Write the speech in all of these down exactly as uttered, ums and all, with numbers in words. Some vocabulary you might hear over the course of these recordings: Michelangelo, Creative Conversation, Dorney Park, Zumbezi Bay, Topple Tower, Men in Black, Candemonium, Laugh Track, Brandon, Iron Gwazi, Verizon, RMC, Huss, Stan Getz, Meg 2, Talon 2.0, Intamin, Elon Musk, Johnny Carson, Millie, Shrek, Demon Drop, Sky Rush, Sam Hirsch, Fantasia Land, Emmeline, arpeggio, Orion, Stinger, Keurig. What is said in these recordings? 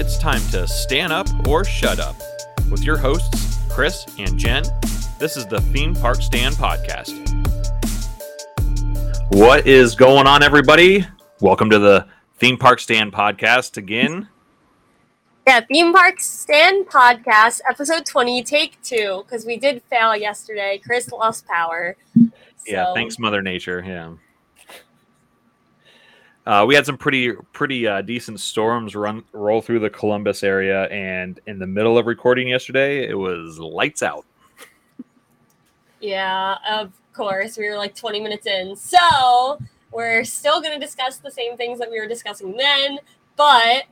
it's time to stand up or shut up. With your hosts, Chris and Jen, this is the Theme Park Stand Podcast. What is going on, everybody? Welcome to the Theme Park Stand Podcast again. Yeah, Theme Park Stand Podcast, episode twenty, take two, because we did fail yesterday. Chris lost power. So. Yeah, thanks, Mother Nature. Yeah. Uh, we had some pretty pretty uh, decent storms run roll through the Columbus area, and in the middle of recording yesterday, it was lights out. Yeah, of course. We were like twenty minutes in. So we're still going to discuss the same things that we were discussing then, but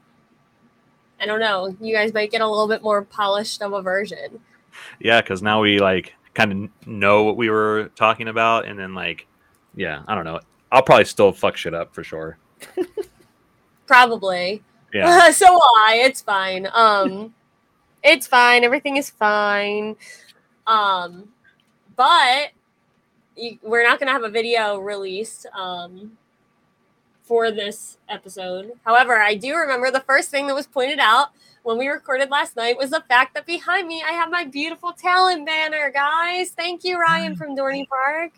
I don't know. You guys might get a little bit more polished of a version. Yeah, because now we like kind of know what we were talking about, and then like, yeah, I don't know. I'll probably still fuck shit up for sure. Probably. Yeah. So will I. It's fine. Um, it's fine. Everything is fine. Um, but you, we're not going to have a video released um, for this episode. However, I do remember the first thing that was pointed out when we recorded last night was the fact that behind me I have my beautiful Talon banner, guys. Thank you, Ryan from Dorney Park.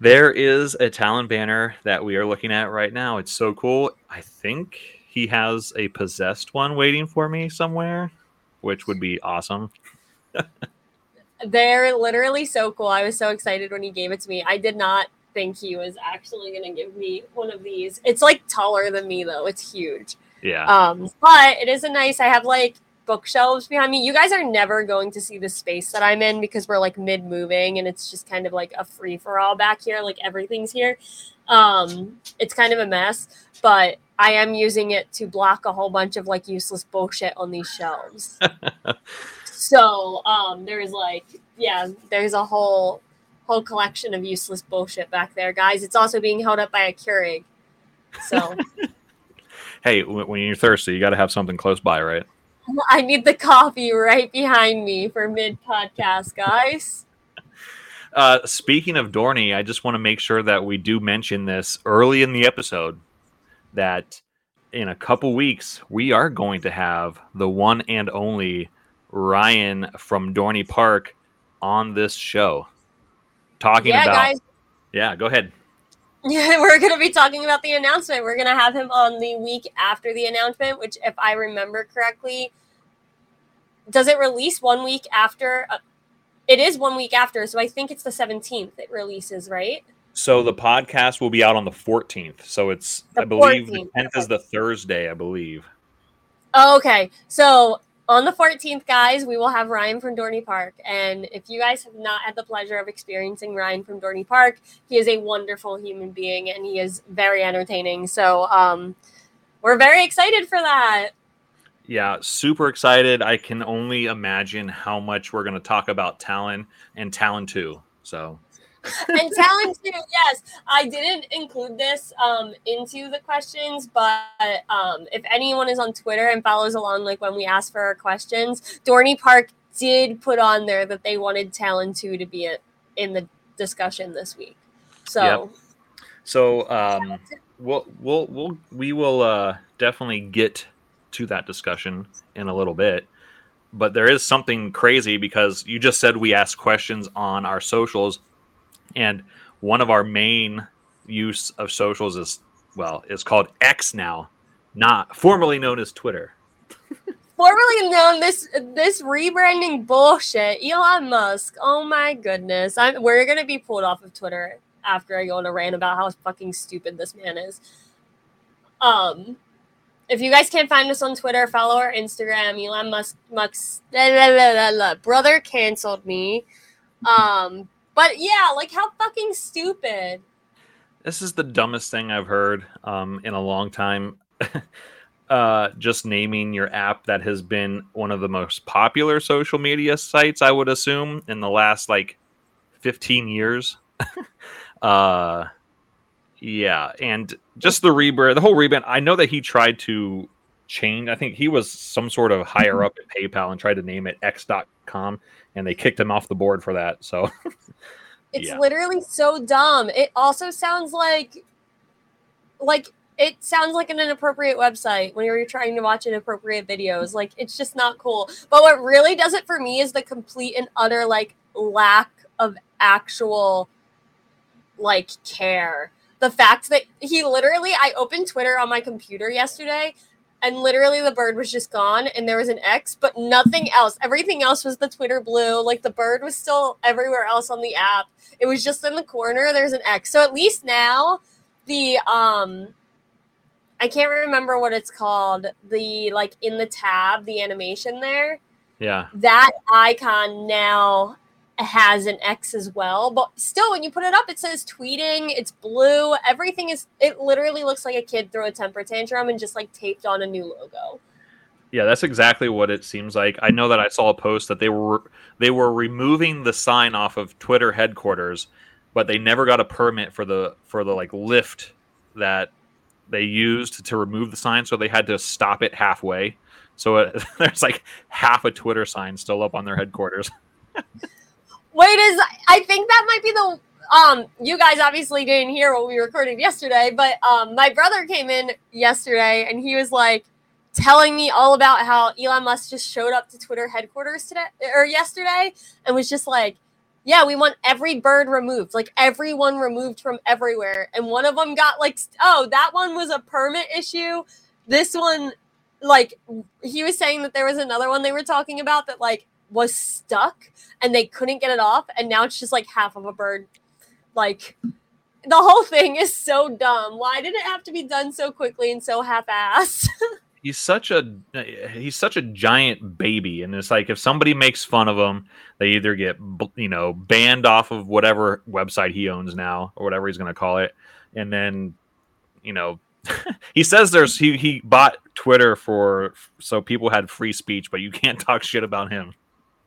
There is a Talon banner that we are looking at right now. It's so cool. I think he has a possessed one waiting for me somewhere, which would be awesome. They're literally so cool. I was so excited when he gave it to me. I did not think he was actually going to give me one of these. It's like taller than me, though. It's huge. Yeah. Um, but it is a nice, I have like bookshelves behind me. You guys are never going to see the space that I'm in because we're like mid moving and it's just kind of like a free for all back here. Like everything's here. Um, it's kind of a mess, but I am using it to block a whole bunch of like useless bullshit on these shelves. so um, there's like, yeah, there's a whole, whole collection of useless bullshit back there, guys. It's also being held up by a Keurig. So, hey, when you're thirsty, you got to have something close by, right? I need the coffee right behind me for mid-podcast, guys. Uh, speaking of Dorney, I just want to make sure that we do mention this early in the episode, that in a couple weeks, we are going to have the one and only Ryan from Dorney Park on this show. Talking yeah, about... Guys. Yeah, go ahead. Yeah, we're going to be talking about the announcement. We're going to have him on the week after the announcement, which, if I remember correctly, does it release one week after? Uh, it is one week after, so I think it's the seventeenth it releases, right? So the podcast will be out on the fourteenth. So it's, the I believe, fourteenth. The tenth is the Thursday, I believe. Okay, so on the fourteenth, guys, we will have Ryan from Dorney Park. And if you guys have not had the pleasure of experiencing Ryan from Dorney Park, he is a wonderful human being and he is very entertaining. So um, we're very excited for that. Yeah, super excited. I can only imagine how much we're going to talk about Talon and Talon two. So. And Talon two, yes. I didn't include this um, into the questions, but um, if anyone is on Twitter and follows along, like when we ask for our questions, Dorney Park did put on there that they wanted Talon two to be a, in the discussion this week. So, yep. so um, we'll we'll we'll we will uh, definitely get to that discussion in a little bit. But there is something crazy because you just said we asked questions on our socials. And one of our main use of socials is, well, it's called X now, not formerly known as Twitter. Formerly known, this this rebranding bullshit, Elon Musk. Oh my goodness. I'm, we're going to be pulled off of Twitter after I go on a rant about how fucking stupid this man is. Um, if you guys can't find us on Twitter, follow our Instagram. Elon Musk, Musk la, la, la, la, la. Brother canceled me. Um... But yeah, like how fucking stupid. This is the dumbest thing I've heard um, in a long time. uh, just naming your app that has been one of the most popular social media sites, I would assume, in the last like fifteen years. uh, yeah, and just the rebrand, the whole rebrand. I know that he tried to change. I think he was some sort of higher up at PayPal and tried to name it X dot com. And they kicked him off the board for that. So it's yeah. literally so dumb. It also sounds like, like It sounds like an inappropriate website when you're trying to watch inappropriate videos. Like, it's just not cool. But what really does it for me is the complete and utter, like, lack of actual, like, care. The fact that he literally, I opened Twitter on my computer yesterday, and literally the bird was just gone, and there was an X, but nothing else. Everything else was the Twitter blue. Like, the bird was still everywhere else on the app. It was just in the corner. There's an X. So at least now the... um. I can't remember what it's called. The, like, in the tab, the animation there. Yeah. That icon now has an X as well. But still, when you put it up, it says tweeting. It's blue. Everything is, it literally looks like a kid threw a temper tantrum and just, like, taped on a new logo. Yeah, that's exactly what it seems like. I know that I saw a post that they were they were removing the sign off of Twitter headquarters, but they never got a permit for the for the like lift that they used to remove the sign, so they had to stop it halfway. So it, there's like half a Twitter sign still up on their headquarters. Wait, is I think that might be the um. You guys obviously didn't hear what we recorded yesterday, but um, my brother came in yesterday and he was like telling me all about how Elon Musk just showed up to Twitter headquarters today or yesterday and was just like, yeah, we want every bird removed, like everyone removed from everywhere. And one of them got like, oh, that one was a permit issue. This one, like, he was saying that there was another one they were talking about that like was stuck and they couldn't get it off. And now it's just like half of a bird. Like, the whole thing is so dumb. Why did it have to be done so quickly and so half-assed? He's such a he's such a giant baby, and it's like if somebody makes fun of him, they either get you know banned off of whatever website he owns now or whatever he's going to call it, and then you know he says there's he he bought Twitter for so people had free speech, but you can't talk shit about him.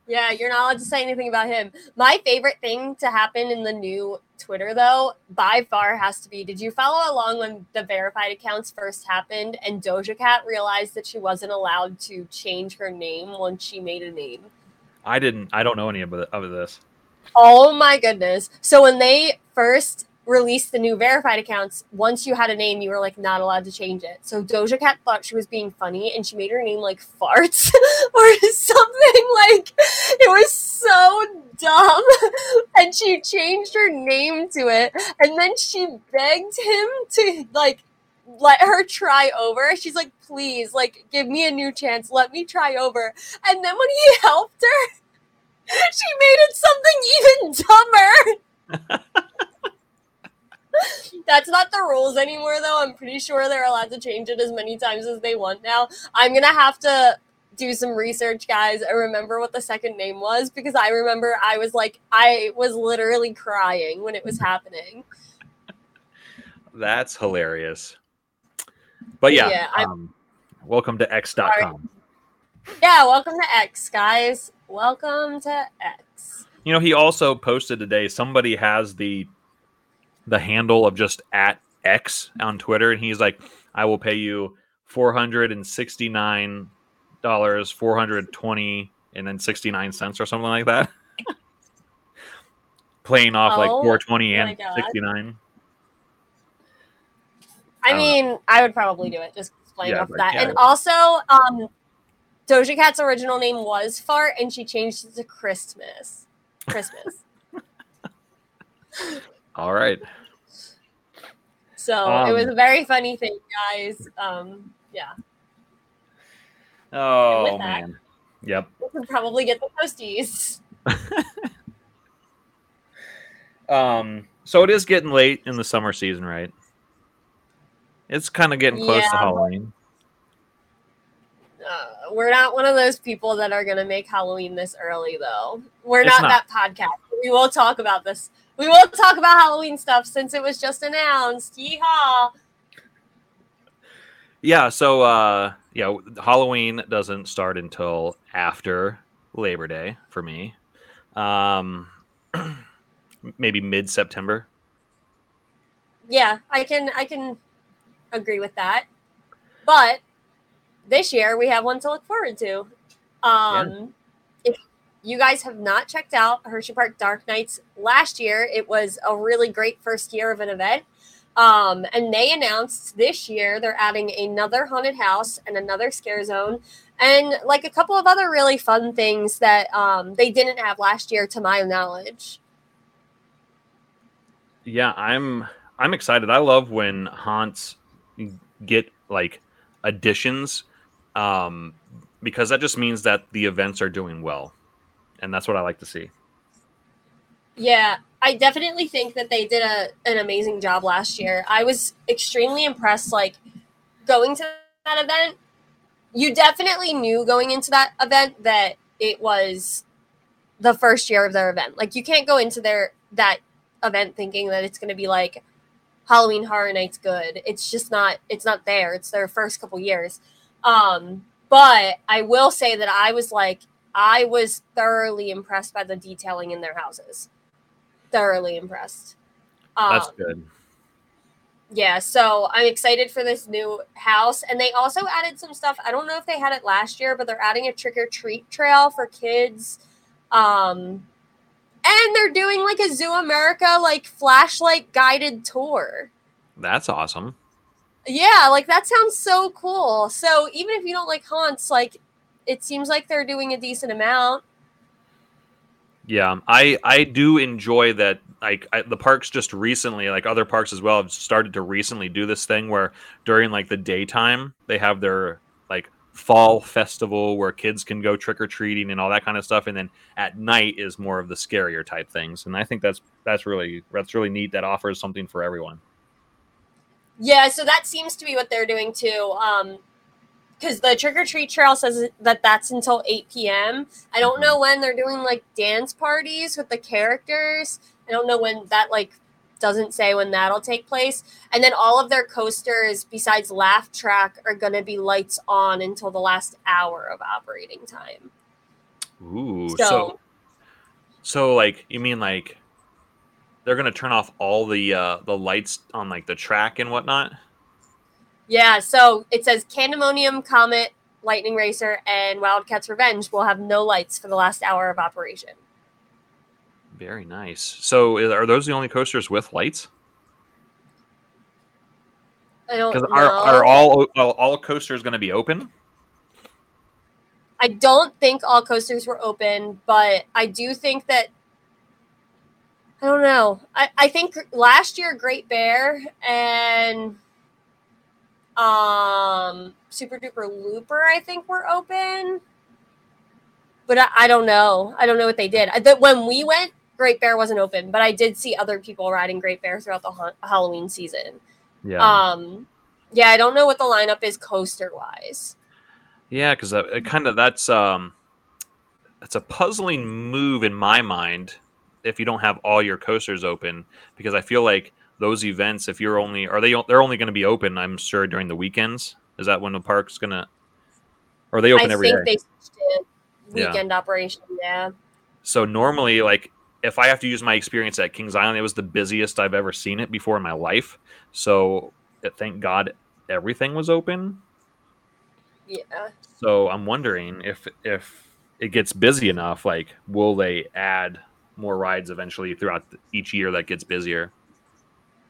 Yeah, you're not allowed to say anything about him. My favorite thing to happen in the new Twitter, though, by far has to be, did you follow along when the verified accounts first happened and Doja Cat realized that she wasn't allowed to change her name once she made a name? I didn't. I don't know any of, the, of this. Oh, my goodness. So when they first released the new verified accounts, once you had a name, you were like not allowed to change it. So Doja Cat thought she was being funny and she made her name like Farts or something. Like, it was so dumb. And she changed her name to it. And then she begged him to like let her try over. She's like, please, like, give me a new chance. Let me try over. And then when he helped her, she made it something even dumber. That's not the rules anymore, though. I'm pretty sure they're allowed to change it as many times as they want now. I'm going to have to do some research, guys. I remember what the second name was because I remember I was like, I was literally crying when it was happening. That's hilarious. But yeah, yeah um, welcome to X dot com. Sorry. Yeah, welcome to X, guys. Welcome to X. You know, he also posted today, somebody has the the handle of just at X on Twitter. And he's like, I will pay you four hundred sixty-nine dollars, four hundred twenty, and then sixty-nine cents or something like that. Playing off oh, like four twenty and sixty-nine. I, I mean, know. I would probably do it. Just playing yeah, off like, that. Yeah, and also um, Doja Cat's original name was Fart and she changed it to Christmas. Christmas. All right. So um, it was a very funny thing, guys. Um, yeah. Oh, man. That, yep. We can probably get the posties. um. So it is getting late in the summer season, right? It's kind of getting close yeah. to Halloween. Uh, we're not one of those people that are going to make Halloween this early, though. We're not, not that podcast. We will talk about this. We will talk about Halloween stuff since it was just announced. Yeehaw! Yeah, so uh, yeah, Halloween doesn't start until after Labor Day for me. Um, maybe mid-September. Yeah, I can I can agree with that. But this year we have one to look forward to. Um, yeah. You guys have not checked out Hershey Park Dark Nights last year. It was a really great first year of an event. Um, and they announced this year they're adding another haunted house and another scare zone and like a couple of other really fun things that um, they didn't have last year, to my knowledge. Yeah, I'm I'm excited. I love when haunts get like additions um, because that just means that the events are doing well. And that's what I like to see. Yeah, I definitely think that they did a, an amazing job last year. I was extremely impressed, like, going to that event. You definitely knew going into that event that it was the first year of their event. Like, you can't go into their that event thinking that it's going to be, like, Halloween Horror Nights good. It's just not – it's not there. It's their first couple years. Um, but I will say that I was, like, I was thoroughly impressed by the detailing in their houses. Thoroughly impressed. Um, That's good. Yeah, so I'm excited for this new house. And they also added some stuff. I don't know if they had it last year, but they're adding a trick-or-treat trail for kids. Um, and they're doing, like, a Zoo America, like, flashlight guided tour. That's awesome. Yeah, like, that sounds so cool. So even if you don't like haunts, like, it seems like they're doing a decent amount. Yeah, I, I do enjoy that. Like I, the parks just recently, like other parks as well, have started to recently do this thing where during like the daytime they have their like fall festival where kids can go trick or treating and all that kind of stuff, and then at night is more of the scarier type things. And I think that's that's really that's really neat. That offers something for everyone. Yeah, so that seems to be what they're doing too. Um, Because the trick-or-treat trail says that that's until eight p.m. I don't know when they're doing, like, dance parties with the characters. I don't know when that, like, doesn't say when that'll take place. And then all of their coasters, besides Laugh Track, are going to be lights on until the last hour of operating time. Ooh. So, so, so like, you mean, like, they're going to turn off all the uh, the lights on, like, the track and whatnot? Yeah, so it says Candemonium, Comet, Lightning Racer, and Wildcat's Revenge will have no lights for the last hour of operation. Very nice. So are those the only coasters with lights? I don't know. Are, are all, are all coasters going to be open? I don't think all coasters were open, but I do think that I don't know. I, I think last year, Great Bear and Um, Super Duper Looper, I think, were open, but I, I don't know. I don't know what they did. I, that when we went, Great Bear wasn't open, but I did see other people riding Great Bear throughout the ha- Halloween season. Yeah. Um, yeah, I don't know what the lineup is coaster wise. Yeah, because it kind of that's um, that's a puzzling move in my mind if you don't have all your coasters open, because I feel like those events, if you're only, are they, they're only going to be open, I'm sure, during the weekends. Is that when the park's going to, or are they open I every day? I think they did weekend yeah. operation, yeah. So normally, like, if I have to use my experience at Kings Island, it was the busiest I've ever seen it before in my life. So thank God everything was open. Yeah. So I'm wondering if, if it gets busy enough, like, will they add more rides eventually throughout each year that gets busier?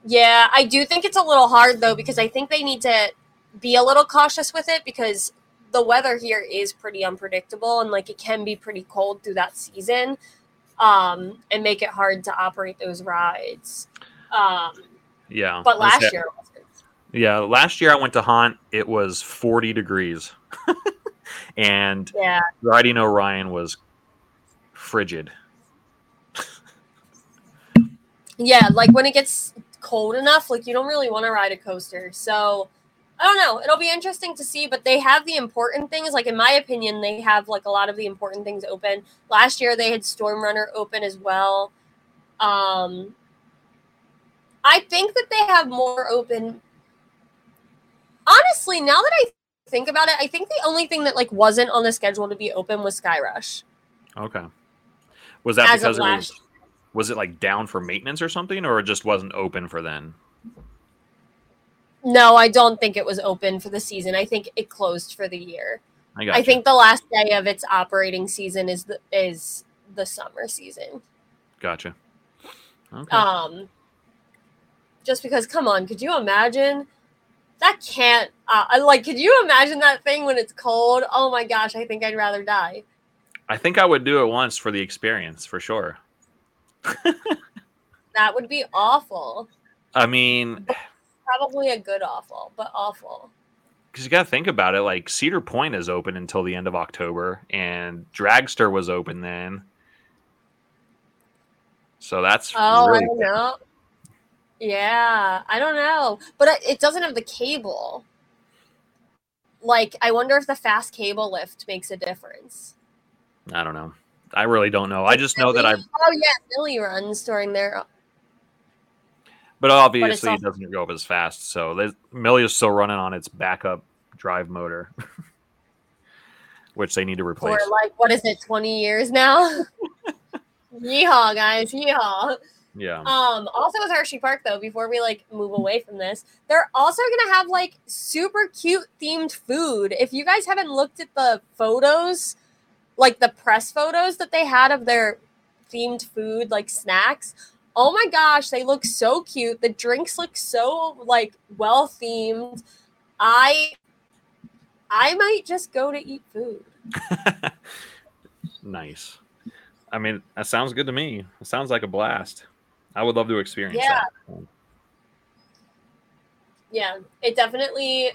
Yeah, I do think it's a little hard, though, because I think they need to be a little cautious with it because the weather here is pretty unpredictable and, like, it can be pretty cold through that season um, and make it hard to operate those rides. Um, yeah. But last year it wasn't. Yeah, last year I went to Haunt. It was forty degrees. And yeah. Riding Orion was frigid. Yeah, like, when it gets cold enough, like, you don't really want to ride a coaster. So I don't know, it'll be interesting to see, but they have the important things, like, in my opinion, they have, like, a lot of the important things open. Last year they had Storm Runner open as well. um I think that they have more open, honestly, now that I think about it. I think the only thing that, like, wasn't on the schedule to be open was Sky Rush. Okay. Was that as because it was year. Was it, like, down for maintenance or something, or it just wasn't open for then? No, I don't think it was open for the season. I think it closed for the year. I, gotcha. I think the last day of its operating season is the, is the summer season. Gotcha. Okay. Um, just because, come on, could you imagine? That can't, uh, like, could you imagine that thing when it's cold? Oh my gosh, I think I'd rather die. I think I would do it once for the experience, for sure. That would be awful. I mean, probably a good awful, but awful. Because you got to think about it, like, Cedar Point is open until the end of October, and Dragster was open then. So that's oh, really I don't cool. know. Yeah, I don't know. But it doesn't have the cable. Like, I wonder if the fast cable lift makes a difference. I don't know. I really don't know. I just know that I've... Oh, yeah, Millie runs during their... But obviously but also- it doesn't go up as fast, so Millie is still running on its backup drive motor, which they need to replace. For, like, what is it, twenty years now? Yeehaw, guys, yeehaw. Yeah. Um, also with Hershey Park, though, before we, like, move away from this, they're also going to have, like, super cute themed food. If you guys haven't looked at the photos, like, the press photos that they had of their themed food, like, snacks, oh, my gosh, they look so cute. The drinks look so, like, well-themed. I, I might just go to eat food. Nice. I mean, that sounds good to me. It sounds like a blast. I would love to experience yeah. that. Yeah, it definitely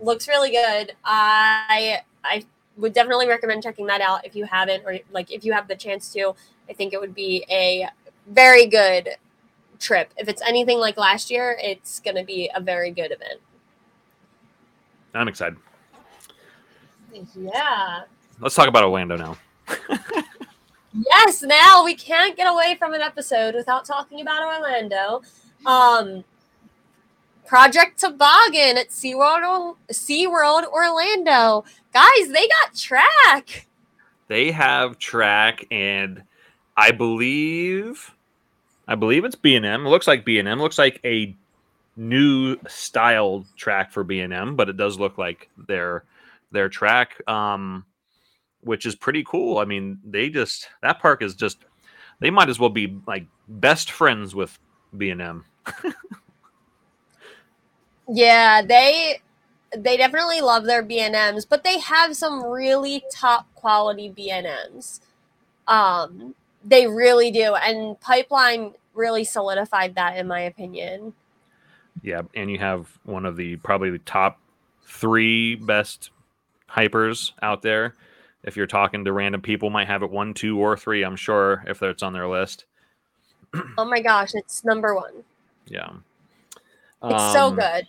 looks really good. I I would definitely recommend checking that out if you haven't, or like if you have the chance to. I think it would be a very good trip. If it's anything like last year, it's going to be a very good event. I'm excited. Yeah. Let's talk about Orlando now. Yes, now we can't get away from an episode without talking about Orlando. Um, Project Toboggan at SeaWorld, SeaWorld Orlando. Guys, they got track. They have track, and I believe I believe it's B and M. It looks like B and M. It looks like a new style track for B and M, but it does look like their their track. Um Which is pretty cool. I mean, they just, that park is just, they might as well be like best friends with B and M. Yeah, they they definitely love their B and M's, but they have some really top quality B and M's. Um, they really do. And Pipeline really solidified that, in my opinion. Yeah, and you have one of the, probably the top three best hypers out there. If you're talking to random people, might have it one, two, or three, I'm sure, if it's on their list. Oh, my gosh. It's number one. Yeah. It's um, so good.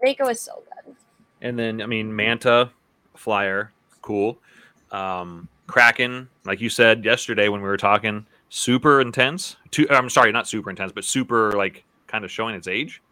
Mako is so good. And then, I mean, Manta, Flyer, cool. Um, Kraken, like you said yesterday when we were talking, super intense. Too, I'm sorry, not super intense, but super, like, kind of showing its age.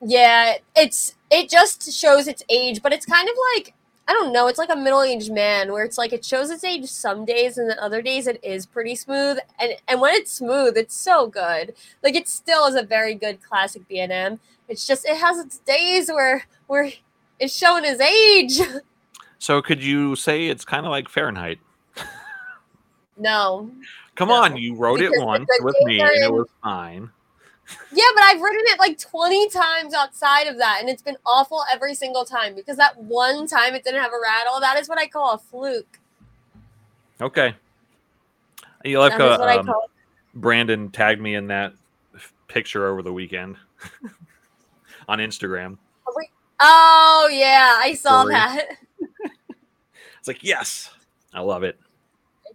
Yeah, it's it just shows its age, but it's kind of like, I don't know. It's like a middle-aged man where it's like it shows its age some days and then other days it is pretty smooth. And and when it's smooth, it's so good. Like, it still is a very good classic B and M. It's just it has its days where where it's showing his age. So could you say it's kind of like Fahrenheit? No. Come no. on. You wrote because it once with me and it was fine. Yeah, but I've written it like twenty times outside of that, and it's been awful every single time because that one time it didn't have a rattle. That is what I call a fluke. Okay. You like a, um, Brandon tagged me in that picture over the weekend on Instagram. Oh, yeah, I saw Sorry. that. It's like, yes, I love it.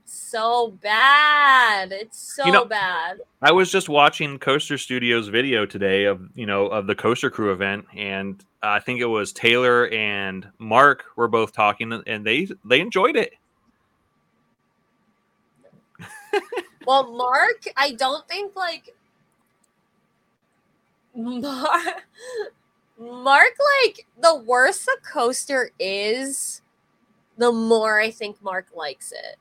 So bad. It's so you know, bad. I was just watching Coaster Studios' video today of, you know, of the Coaster Crew event. And uh, I think it was Taylor and Mark were both talking, and they, they enjoyed it. Well, Mark, I don't think like Mark, Mark, like the worse the coaster is, the more I think Mark likes it.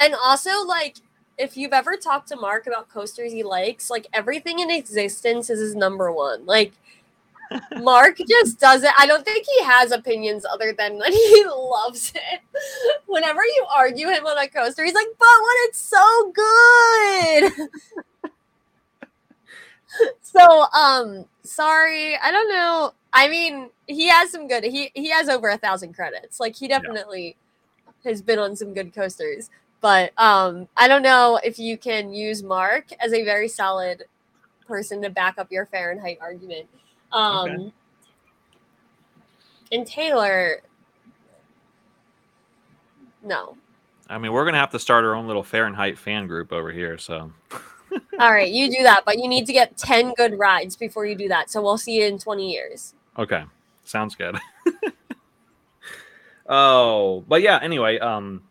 And also, like, if you've ever talked to Mark about coasters he likes, like, everything in existence is his number one. Like, Mark just doesn't. I don't think he has opinions other than when he loves it. Whenever you argue him on a coaster, he's like, but when it's so good. So, um, sorry, I don't know. I mean, he has some good. He he has over a thousand credits. Like, he definitely yeah. has been on some good coasters. But um, I don't know if you can use Mark as a very solid person to back up your Fahrenheit argument. Um, okay. And Taylor, no. I mean, we're gonna have to start our own little Fahrenheit fan group over here. So. All right, you do that, but you need to get ten good rides before you do that. So we'll see you in twenty years. Okay, sounds good. Oh, but yeah. Anyway, um,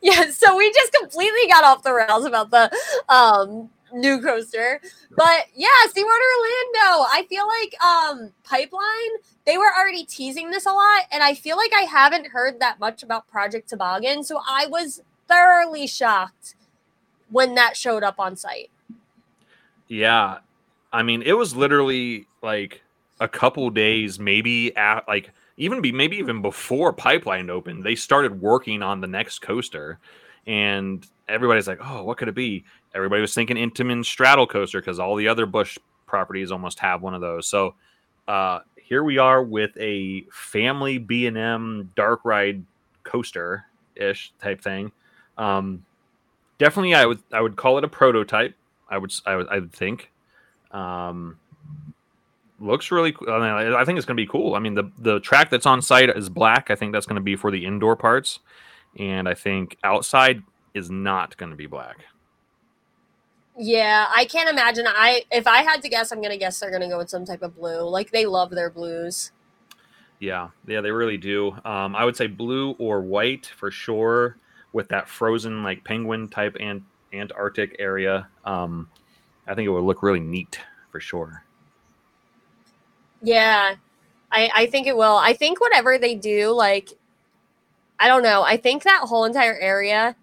yeah. So we just completely got off the rails about the um new coaster, but yeah, SeaWorld Orlando. I feel like um Pipeline. They were already teasing this a lot, and I feel like I haven't heard that much about Project Toboggan. So I was thoroughly shocked when that showed up on site. Yeah. I mean, it was literally like a couple days, maybe at, like even be maybe even before Pipeline opened, they started working on the next coaster, and everybody's like, oh, what could it be? Everybody was thinking Intamin straddle coaster, 'cause all the other Busch properties almost have one of those. So, uh, here we are with a family B and M dark ride coaster ish type thing. Um, Definitely, I would I would call it a prototype. I would I would I would think. Um, looks really cool. I mean, I think it's going to be cool. I mean, the the track that's on site is black. I think that's going to be for the indoor parts, and I think outside is not going to be black. Yeah, I can't imagine. I if I had to guess, I'm going to guess they're going to go with some type of blue. Like, they love their blues. Yeah, yeah, they really do. Um, I would say blue or white for sure, with that frozen, like, penguin type and Antarctic area. Um, I think it would look really neat for sure. Yeah, I, I think it will. I think whatever they do, like, I don't know. I think that whole entire area,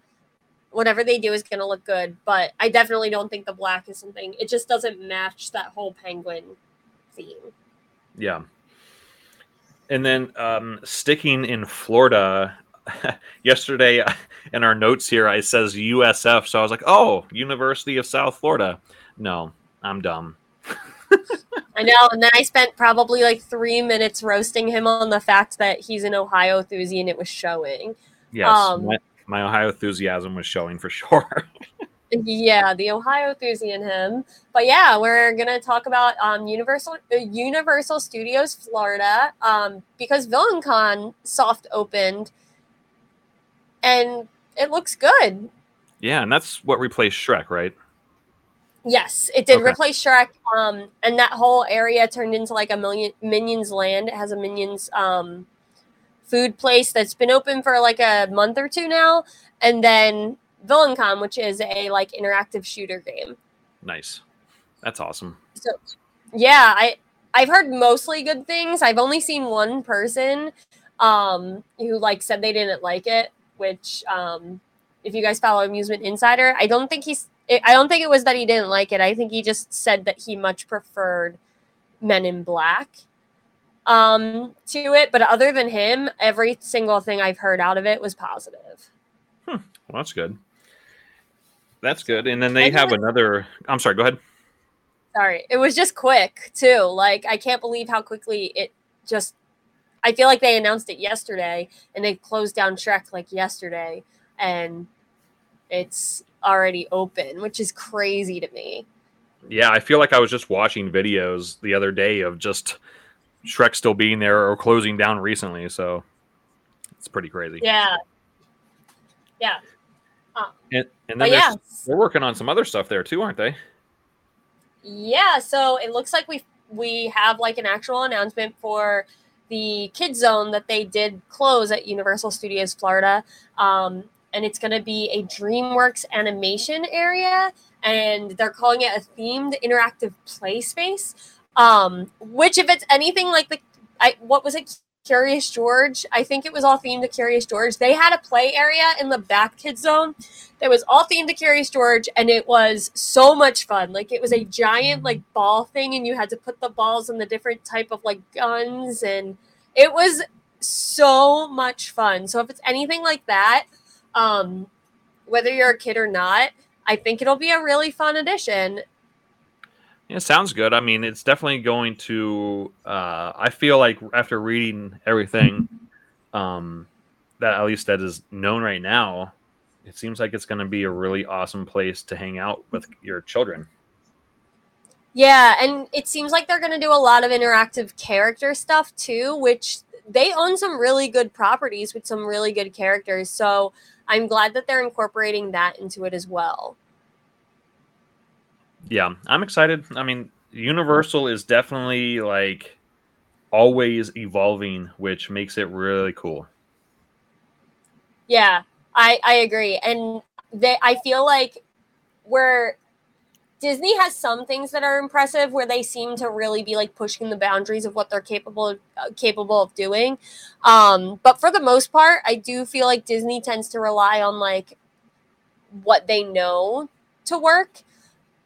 whatever they do is going to look good, but I definitely don't think the black is something. It just doesn't match that whole penguin theme. Yeah. And then um, sticking in Florida, yesterday in our notes here, I says U S F. So I was like, oh, University of South Florida. No, I'm dumb. I know. And then I spent probably like three minutes roasting him on the fact that he's an Ohio Thuzy, and it was showing. Yes. Um, my, my Ohio enthusiasm was showing for sure. Yeah. The Ohio Thuzy in him. But yeah, we're going to talk about um, Universal, uh, Universal Studios Florida, um, because VillainCon soft opened. And it looks good. Yeah, and that's what replaced Shrek, right? Yes, it did okay. replace Shrek. Um, and that whole area turned into like a million Minions Land. It has a Minions um, food place that's been open for like a month or two now. And then VillainCon, which is a like interactive shooter game. Nice. That's awesome. So, yeah, I, I've heard mostly good things. I've only seen one person um, who like said they didn't like it. Which, um, if you guys follow Amusement Insider, I don't think he's. I don't think it was that he didn't like it. I think he just said that he much preferred Men in Black um, to it. But other than him, every single thing I've heard out of it was positive. Hmm. Well, that's good. That's good. And then they have another. I'm sorry. Go ahead. Sorry, it was just quick too. Like, I can't believe how quickly it just. I feel like they announced it yesterday, and they closed down Shrek like yesterday, and it's already open, which is crazy to me. Yeah, I feel like I was just watching videos the other day of just Shrek still being there or closing down recently, so it's pretty crazy. Yeah. Yeah. Uh, and and then yeah. they're working on some other stuff there too, aren't they? Yeah, so it looks like we we have like an actual announcement for the Kid Zone that they did close at Universal Studios Florida. Um, and it's going to be a DreamWorks animation area. And they're calling it a themed interactive play space. Um, which, if it's anything like the... I, what was it? Curious George? I think it was all themed to Curious George. They had a play area in the back Kid Zone that was all themed to Curious George. And it was so much fun. Like, it was a giant, like, ball thing. And you had to put the balls in the different type of, like, guns. And it was so much fun. So if it's anything like that, um, whether you're a kid or not, I think it'll be a really fun addition. Yeah, sounds good. I mean, it's definitely going to, uh, I feel like after reading everything, um, that at least that is known right now, it seems like it's going to be a really awesome place to hang out with your children. Yeah, and it seems like they're going to do a lot of interactive character stuff too, which they own some really good properties with some really good characters. So I'm glad that they're incorporating that into it as well. Yeah, I'm excited. I mean, Universal is definitely like always evolving, which makes it really cool. Yeah, I, I agree. And they, I feel like we're... Disney has some things that are impressive where they seem to really be like pushing the boundaries of what they're capable of, uh, capable of doing. Um, but for the most part, I do feel like Disney tends to rely on like what they know to work.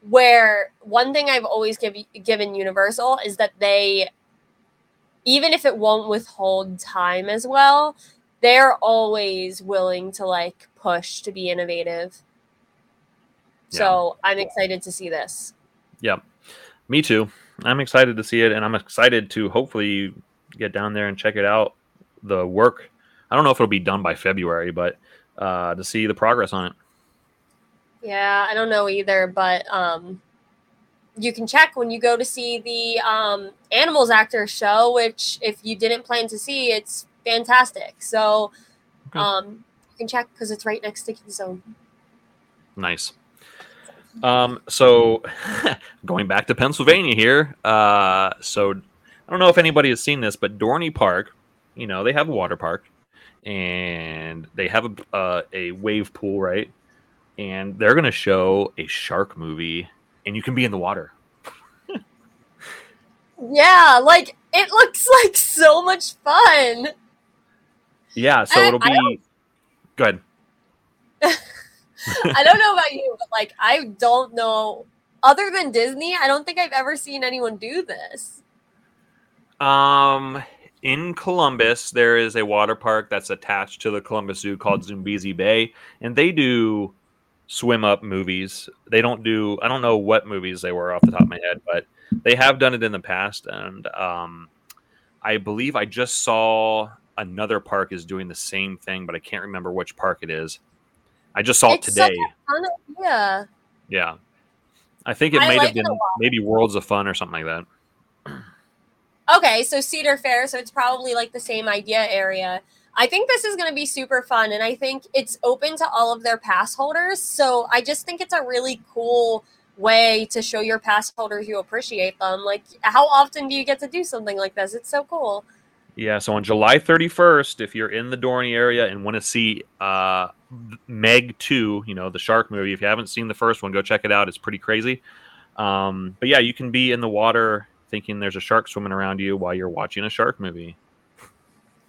Where one thing I've always give, given Universal is that they, even if it won't withhold time as well, they're always willing to like push to be innovative. So I'm excited to see this. Yeah, me too. I'm excited to see it, and I'm excited to hopefully get down there and check it out. The work, I don't know if it'll be done by February, but uh, to see the progress on it. Yeah, I don't know either, but um, you can check when you go to see the um, Animals Actors show, which if you didn't plan to see, it's fantastic. So okay. um, you can check because it's right next to Kid Zone. Nice. Um, so going back to Pennsylvania here, uh, so I don't know if anybody has seen this, but Dorney Park, you know, they have a water park and they have a, uh, a wave pool, right? And they're going to show a shark movie and you can be in the water. Yeah. Like it looks like so much fun. Yeah. So and it'll I, be, I go ahead. I don't know about you, but like, I don't know. Other than Disney, I don't think I've ever seen anyone do this. Um, in Columbus, there is a water park that's attached to the Columbus Zoo called Zumbezi Bay, and they do swim up movies. They don't do, I don't know what movies they were off the top of my head, but they have done it in the past. And um, I believe I just saw another park is doing the same thing, but I can't remember which park it is. I just saw it's it today. Such a fun idea. Yeah. I think it I might like have been maybe Worlds of Fun or something like that. Okay, so Cedar Fair, so it's probably like the same idea area. I think this is going to be super fun, and I think it's open to all of their pass holders, so I just think it's a really cool way to show your pass holders you appreciate them. Like, how often do you get to do something like this? It's so cool. Yeah, so on July thirty-first, if you're in the Dorney area and want to see uh, Meg two, you know, the shark movie, if you haven't seen the first one, go check it out. It's pretty crazy. Um, but yeah, you can be in the water thinking there's a shark swimming around you while you're watching a shark movie.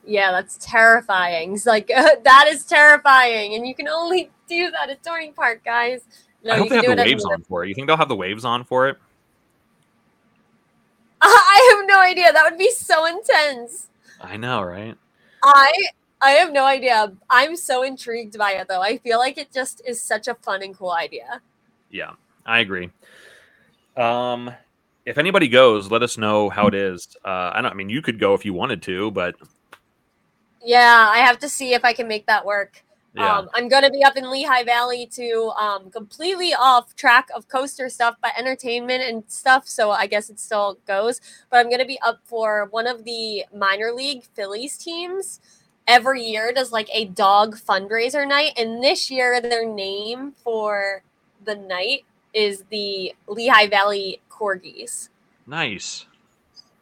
Yeah, that's terrifying. It's like, uh, that is terrifying. And you can only do that at Dorney Park, guys. No, I hope you can they have the waves on for it. You think they'll have the waves on for it? I have no idea. That would be so intense. I know, right? I I have no idea. I'm so intrigued by it, though. I feel like it just is such a fun and cool idea. Yeah, I agree. Um, if anybody goes, let us know how it is. Uh, I don't. I mean, you could go if you wanted to, but yeah, I have to see if I can make that work. Yeah. Um, I'm going to be up in Lehigh Valley to um, completely off track of coaster stuff, but entertainment and stuff. So I guess it still goes, but I'm going to be up for one of the minor league Phillies teams every year does like a dog fundraiser night. And this year their name for the night is the Lehigh Valley Corgis. Nice.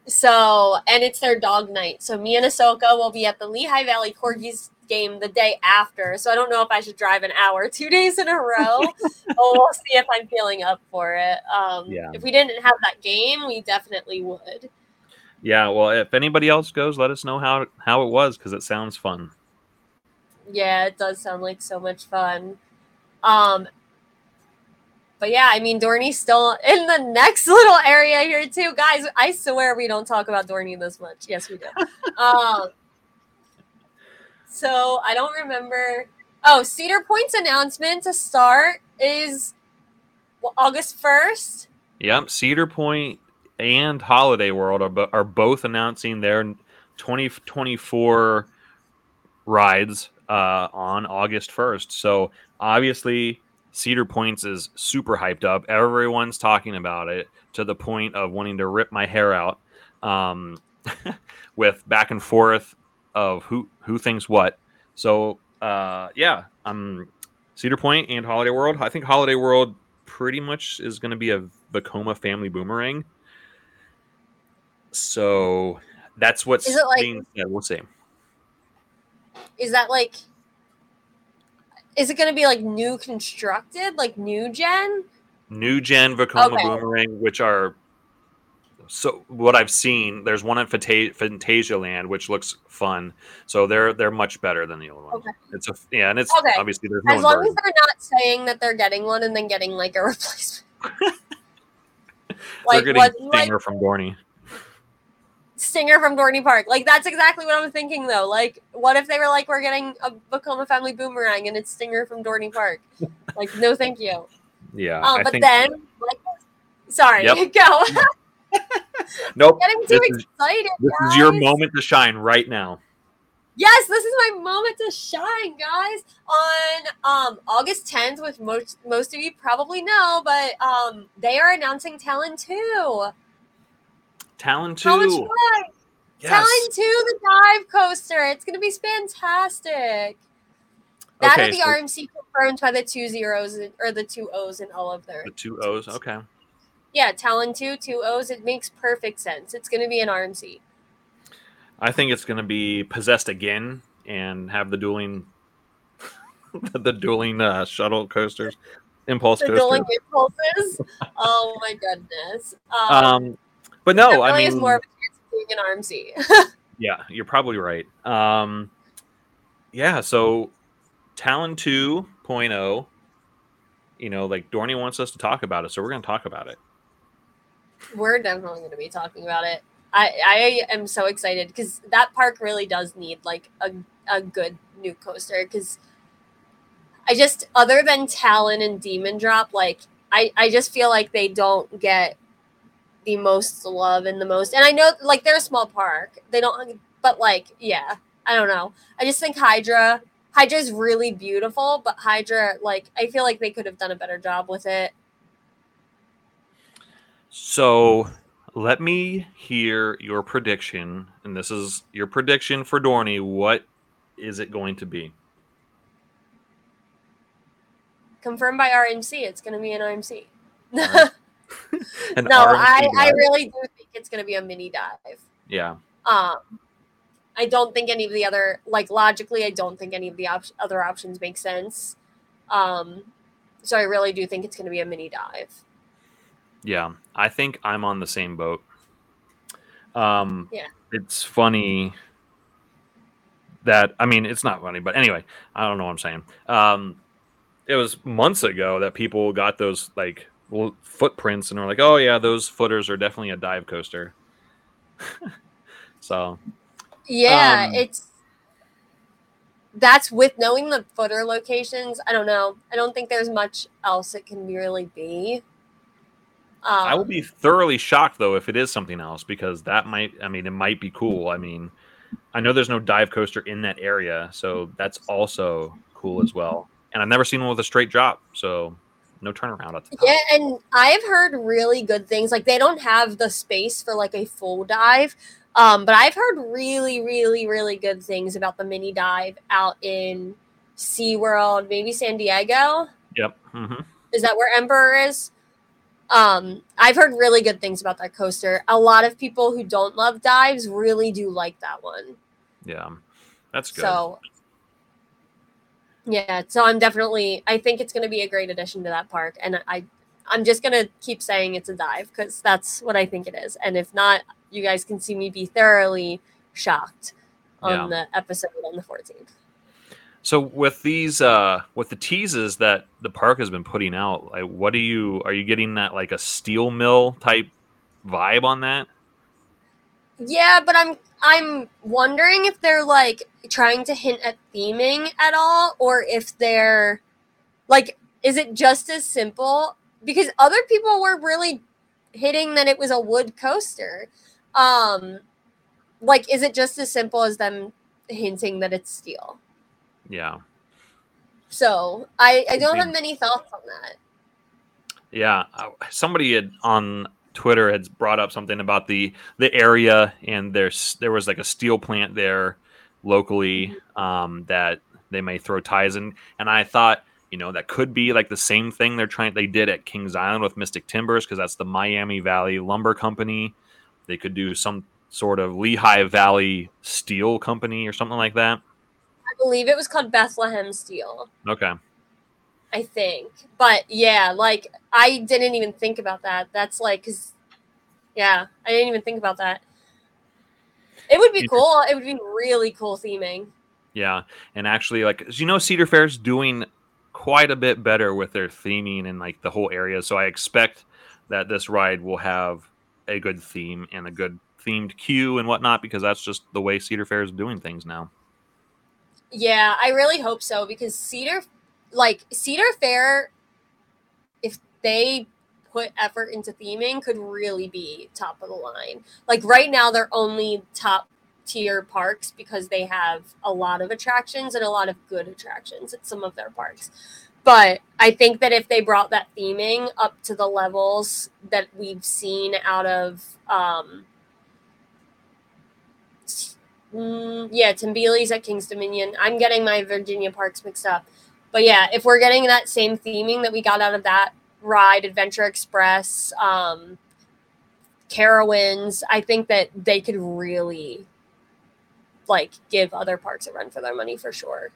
So, and it's their dog night. So me and Ahsoka will be at the Lehigh Valley Corgis game the day after, so I don't know if I should drive an hour two days in a row. Oh, we'll see if I'm feeling up for it. Um yeah. If we didn't have that game, we definitely would. Yeah, well, if anybody else goes, let us know how how it was, because it sounds fun. Yeah, it does sound like so much fun. Um but yeah, I mean, Dorney's still in the next little area here too, guys. I swear we don't talk about Dorney this much. Yes, we do. um So I don't remember. Oh, Cedar Point's announcement to start is August first. Yep, Cedar Point and Holiday World are, bo- are both announcing their twenty twenty-four rides uh, on August first. So obviously, Cedar Point's is super hyped up. Everyone's talking about it to the point of wanting to rip my hair out um, with back and forth of who, who thinks what. So uh, yeah, um, Cedar Point and Holiday World. I think Holiday World pretty much is going to be a Vekoma family boomerang. So that's what's is it like, being said. We'll see. Is that like, is it going to be like new constructed, like new gen? New gen Vekoma okay. boomerang, which are, so what I've seen, there's one in Fantasia Land, which looks fun. So they're they're much better than the old one. Okay. It's a yeah, and it's okay. obviously there's no as long as they're not saying that they're getting one and then getting like a replacement. Like, they're getting Stinger like, from Dorney. Stinger from Dorney Park. Like that's exactly what I'm thinking though. Like, what if they were like, we're getting a Vekoma family boomerang and it's Stinger from Dorney Park? Like, no, thank you. Yeah, um, I but think then, like, sorry, yep. go. Nope. I'm getting too this excited. Is, this guys. is your moment to shine right now. Yes, this is my moment to shine, guys. On um, August tenth, which most most of you probably know, but um, they are announcing Talon two. Talon two. How much fun? Yes. Talon two, the dive coaster. It's going to be fantastic. That okay, or the so R M C confirmed by the two zeros or the two O's in all of their. The two O's, okay. Yeah, Talon two, two O's. It makes perfect sense. It's going to be an R M C. I think it's going to be possessed again and have the dueling, the dueling uh, shuttle coasters, impulse the coasters. The dueling impulses. Oh my goodness. Um, um but no, really I mean, it's more of a chance of being an R M C. Yeah, you're probably right. Um, yeah, so Talon two point oh. You know, like Dorney wants us to talk about it, so we're going to talk about it. We're definitely going to be talking about it. I, I am so excited because that park really does need like a, a good new coaster because I just, other than Talon and Demon Drop, like I, I just feel like they don't get the most love and the most, and I know like they're a small park. They don't, but like, yeah, I don't know. I just think Hydra, Hydra is really beautiful, but Hydra, like, I feel like they could have done a better job with it. So let me hear your prediction, and this is your prediction for Dorney. What is it going to be? Confirmed by R M C. It's going to be an R M C. Right. An no, R M C I, I really do think it's going to be a mini dive. Yeah. Um, I don't think any of the other, like logically, I don't think any of the op- other options make sense. Um, so I really do think it's going to be a mini dive. Yeah, I think I'm on the same boat. Um, yeah. It's funny that, I mean, it's not funny, but anyway, I don't know what I'm saying. Um, it was months ago that people got those, like, footprints and were like, oh, yeah, those footers are definitely a dive coaster. So. Yeah, um, it's, that's with knowing the footer locations. I don't know. I don't think there's much else it can really be. Um, I would be thoroughly shocked, though, if it is something else, because that might, I mean, it might be cool. I mean, I know there's no dive coaster in that area, so that's also cool as well. And I've never seen one with a straight drop, so no turnaround at the top. Yeah, and I've heard really good things. Like, they don't have the space for, like, a full dive, um, but I've heard really, really, really good things about the mini dive out in SeaWorld, maybe San Diego. Yep. Mm-hmm. Is that where Emperor is? Um, I've heard really good things about that coaster. A lot of people who don't love dives really do like that one. Yeah, that's good. So, yeah, so I'm definitely, I think it's going to be a great addition to that park. And I, I'm just going to keep saying it's a dive because that's what I think it is. And if not, you guys can see me be thoroughly shocked on yeah. the episode on the fourteenth. So with these, uh, with the teases that the park has been putting out, like, what do you are you getting that like a steel mill type vibe on that? Yeah, but I'm I'm wondering if they're like trying to hint at theming at all, or if they're like, is it just as simple? Because other people were really hitting that it was a wood coaster. Um, like, is it just as simple as them hinting that it's steel? Yeah. So I, I don't have many thoughts on that. Yeah. Somebody had, on Twitter had brought up something about the, the area, and there's, there was like a steel plant there locally um, that they may throw ties in. And I thought, you know, that could be like the same thing they're trying, they did at Kings Island with Mystic Timbers, because that's the Miami Valley Lumber Company. They could do some sort of Lehigh Valley Steel Company or something like that. I believe it was called Bethlehem Steel. Okay. I think. But yeah, like I didn't even think about that. That's like, cause yeah, I didn't even think about that. It would be cool. It would be really cool theming. Yeah. And actually, like, you know, Cedar Fair's doing quite a bit better with their theming and like the whole area. So I expect that this ride will have a good theme and a good themed queue and whatnot, because that's just the way Cedar Fair is doing things now. Yeah, I really hope so, because Cedar, like Cedar Fair, if they put effort into theming, could really be top of the line. Like right now, they're only top tier parks because they have a lot of attractions and a lot of good attractions at some of their parks. But I think that if they brought that theming up to the levels that we've seen out of, um, Mm, yeah, Timberlea's at King's Dominion. I'm getting my Virginia parks mixed up. But yeah, if we're getting that same theming that we got out of that ride, Adventure Express, um, Carowinds, I think that they could really, like, give other parks a run for their money for sure.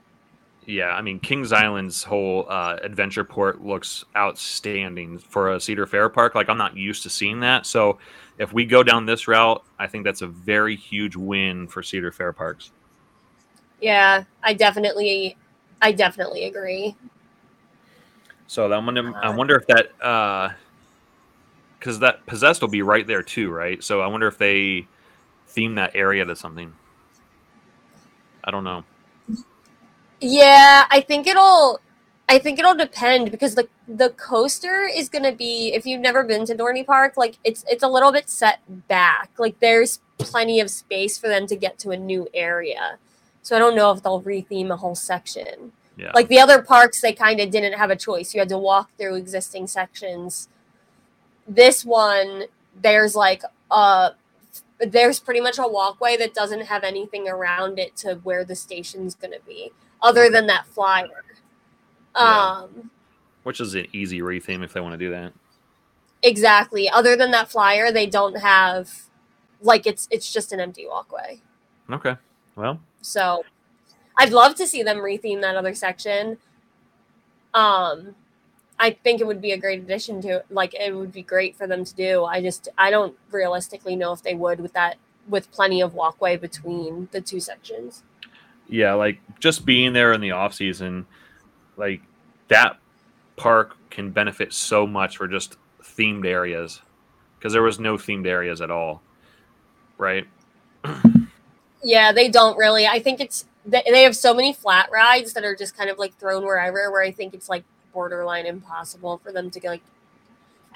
Yeah, I mean, Kings Island's whole uh, adventure port looks outstanding for a Cedar Fair park. Like, I'm not used to seeing that. So if we go down this route, I think that's a very huge win for Cedar Fair parks. Yeah, I definitely, I definitely agree. So I'm gonna, I wonder if that, because uh, that Possessed will be right there too, right? So I wonder if they theme that area to something. I don't know. Yeah, I think it'll, I think it'll depend, because the the coaster is gonna be, if you've never been to Dorney Park, like it's it's a little bit set back. Like there's plenty of space for them to get to a new area. So I don't know if they'll retheme a whole section. Yeah. Like the other parks, they kind of didn't have a choice. You had to walk through existing sections. This one, there's like a there's pretty much a walkway that doesn't have anything around it to where the station's gonna be, other than that flyer. Yeah. Um, Which is an easy retheme if they want to do that. Exactly. Other than that flyer, they don't have, like, it's it's just an empty walkway. Okay. Well. So, I'd love to see them retheme that other section. Um, I think it would be a great addition to, like, it would be great for them to do. I just, I don't realistically know if they would with that, with plenty of walkway between the two sections. Yeah, like just being there in the off season, like that park can benefit so much for just themed areas, because there was no themed areas at all, right? Yeah, they don't really. I think it's they have so many flat rides that are just kind of like thrown wherever. Where I think it's like borderline impossible for them to like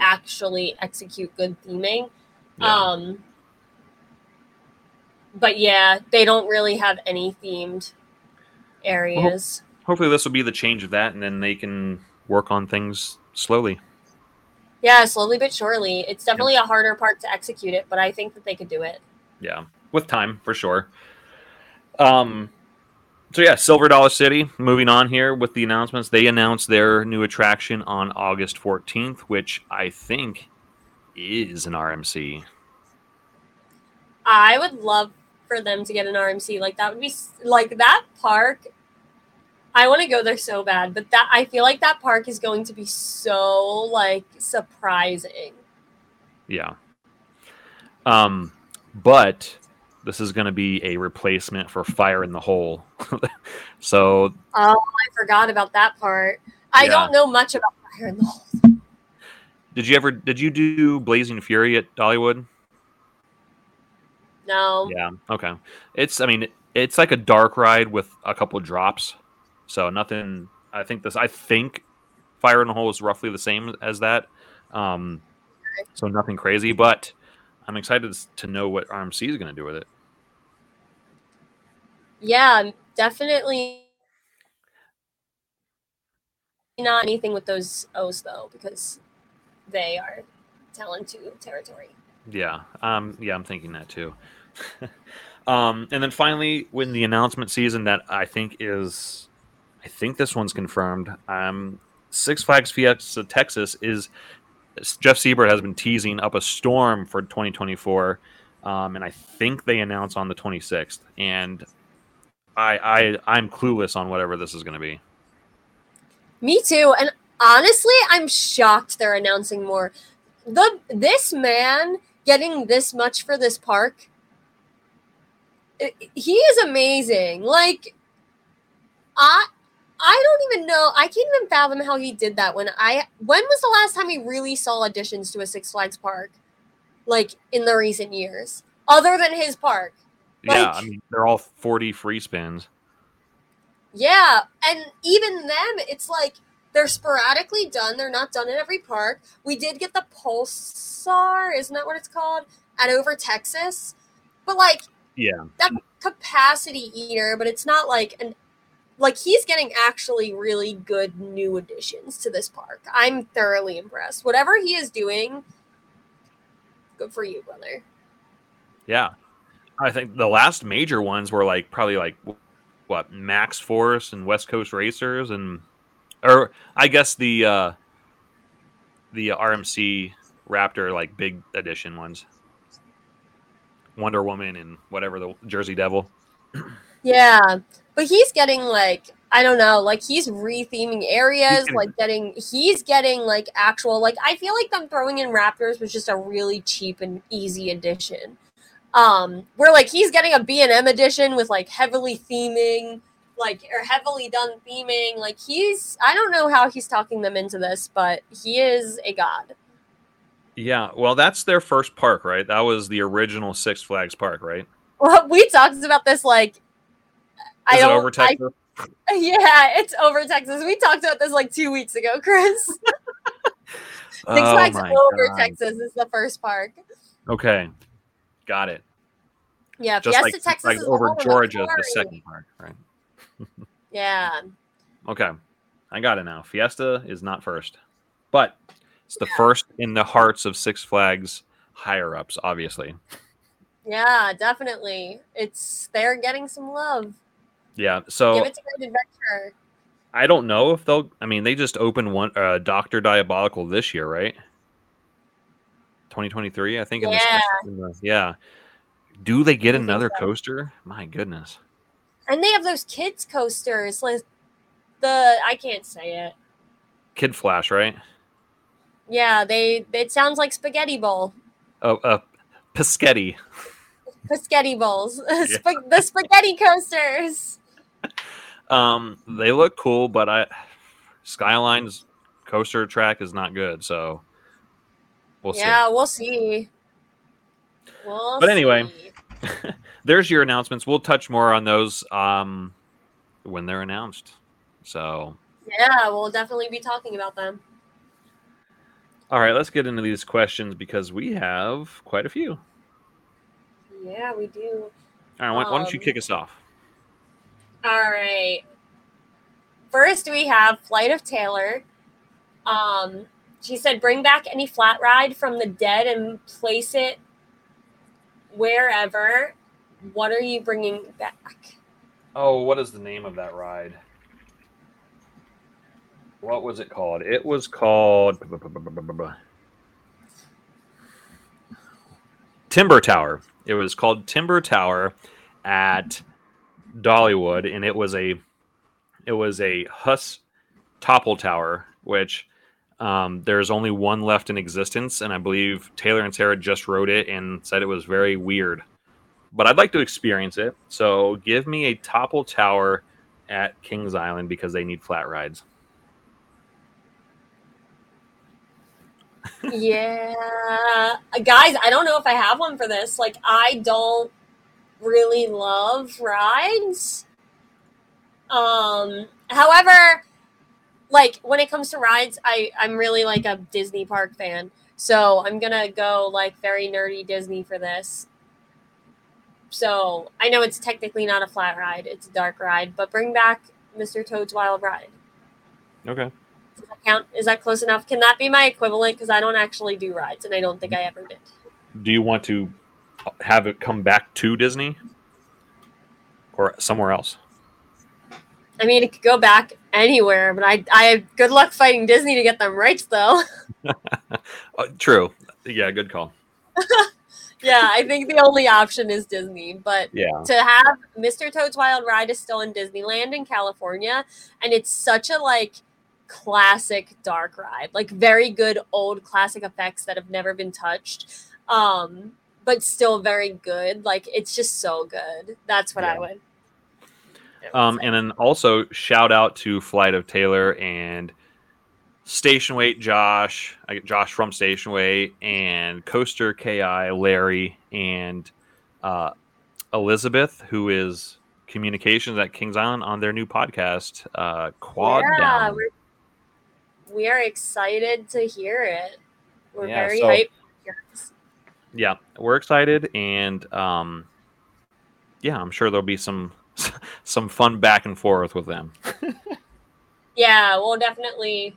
actually execute good theming. Yeah. Um, But yeah, they don't really have any themed areas. Well, hopefully this will be the change of that, and then they can work on things slowly. Yeah, slowly but surely. It's definitely yeah. a harder part to execute it, but I think that they could do it. Yeah, with time, for sure. Um, so yeah, Silver Dollar City, moving on here with the announcements. They announced their new attraction on August fourteenth, which I think is an R M C. I would love for them to get an R M C. Like that would be like that park. I want to go there so bad, but that I feel like that park is going to be so like surprising. Yeah. Um, but this is going to be a replacement for Fire in the Hole. So. Oh, I forgot about that part. I yeah. don't know much about Fire in the Hole. Did you ever? Did you do Blazing Fury at Dollywood? No. Yeah. Okay. It's, I mean, it's like a dark ride with a couple drops. So nothing, I think this, I think Fire in the Hole is roughly the same as that. Um, so nothing crazy, but I'm excited to know what R M C is going to do with it. Yeah, definitely not anything with those O's, though, because they are Talon two territory. Yeah, um, yeah, I'm thinking that, too. um, and then finally, when the announcement season that I think is, I think this one's confirmed, um, Six Flags Fiesta Texas is, Jeff Siebert has been teasing up a storm for twenty twenty-four, um, and I think they announce on the twenty-sixth, and I, I, I'm clueless on whatever this is going to be. Me too, and honestly, I'm shocked they're announcing more. The This man getting this much for this park, it, he is amazing. Like, I... I don't even know. I can't even fathom how he did that. When I, when was the last time we really saw additions to a Six Flags park, like in the recent years, other than his park? Like, yeah, I mean they're all forty free spins. Yeah, and even them, it's like they're sporadically done. They're not done in every park. We did get the Pulsar, isn't that what it's called, at Over Texas? But like, yeah, that's a capacity eater. But it's not like an. Like, he's getting actually really good new additions to this park. I'm thoroughly impressed. Whatever he is doing, good for you, brother. Yeah. I think the last major ones were, like, probably, like, what, Max Force and West Coast Racers and... Or, I guess the uh, the R M C Raptor, like, big edition ones. Wonder Woman and whatever, the Jersey Devil. Yeah. But he's getting, like, I don't know, like, he's re-theming areas, like, getting, he's getting, like, actual, like, I feel like them throwing in Raptors was just a really cheap and easy addition. Um, where, like, he's getting a B and M edition with, like, heavily theming, like, or heavily done theming. Like, he's, I don't know how he's talking them into this, but he is a god. Yeah, well, that's their first park, right? That was the original Six Flags park, right? Well, we talked about this, like, Is I don't, it over Texas? I, yeah, it's over Texas. We talked about this like two weeks ago, Chris. Six oh Flags Over God. Texas is the first park. Okay, got it. Yeah, just Fiesta like, Texas like is over Georgia is the second park, right? Yeah. Okay, I got it now. Fiesta is not first, but it's the yeah. first in the hearts of Six Flags higher ups, obviously. Yeah, definitely. It's they're getting some love. Yeah, so give it to Great Adventure. I don't know if they'll. I mean, they just opened one uh, Doctor Diabolical this year, right? twenty twenty-three, I think. Yeah. In the, in the, yeah. Do they get another so. coaster? My goodness. And they have those kids coasters, like the I can't say it. Kid Flash, right? Yeah, they. It sounds like spaghetti bowl. Oh, uh, Paschetti. Paschetti bowls. Yeah. Sp- the spaghetti coasters. Um, they look cool, but I Skyline's coaster track is not good, so we'll yeah, see. Yeah, we'll see. We'll but anyway, see. There's your announcements. We'll touch more on those um, when they're announced. So yeah, we'll definitely be talking about them. All right, let's get into these questions because we have quite a few. Yeah, we do. All right, why, um, why don't you kick us off? All right. First, we have Flight of Taylor. Um, she said, bring back any flat ride from the dead and place it wherever. What are you bringing back? Oh, what is the name of that ride? What was it called? It was called... Timber Tower. It was called Timber Tower at Dollywood, and it was a it was a Huss topple tower, which um, there's only one left in existence, and I believe Taylor and Sarah just wrote it and said it was very weird. But I'd like to experience it, so give me a topple tower at Kings Island because they need flat rides. Yeah, guys, I don't know if I have one for this. Like, I don't really love rides. Um, however, like when it comes to rides, I I'm really like a Disney park fan. So I'm going to go like very nerdy Disney for this. So I know it's technically not a flat ride. It's a dark ride, but bring back Mister Toad's Wild Ride. Okay. Does that count? Is that close enough? Can that be my equivalent? Because I don't actually do rides, and I don't think I ever did. Do you want to have it come back to Disney or somewhere else? I mean, it could go back anywhere, but I, I good luck fighting Disney to get them rights, though. True. Yeah, good call. Yeah, I think the only option is Disney. But yeah. To have Mister Toad's Wild Ride is still in Disneyland in California, and it's such a, like, classic dark ride. Like, very good old classic effects that have never been touched, um, but still very good. Like, it's just so good. That's what yeah. I would... Um, and then also shout out to Flight of Taylor and Station Weight Josh, Josh from Station Weight, and Coaster K I, Larry, and uh, Elizabeth, who is communications at Kings Island on their new podcast, uh, Quad yeah, Down. We're, we are excited to hear it. We're yeah, very so, hyped. Yes. Yeah, we're excited. And um, yeah, I'm sure there'll be some... some fun back and forth with them. Yeah, we'll definitely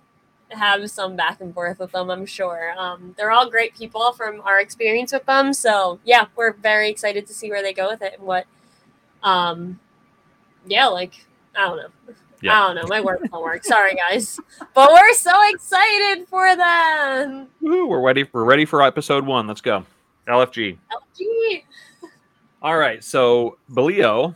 have some back and forth with them, I'm sure. Um, they're all great people from our experience with them. So, yeah, we're very excited to see where they go with it and what, um, yeah, like, I don't know. Yeah. I don't know. My work won't work. Sorry, guys. But we're so excited for them. Woo, we're ready. We're ready for episode one. Let's go. L F G. L F G. All right. So, Belio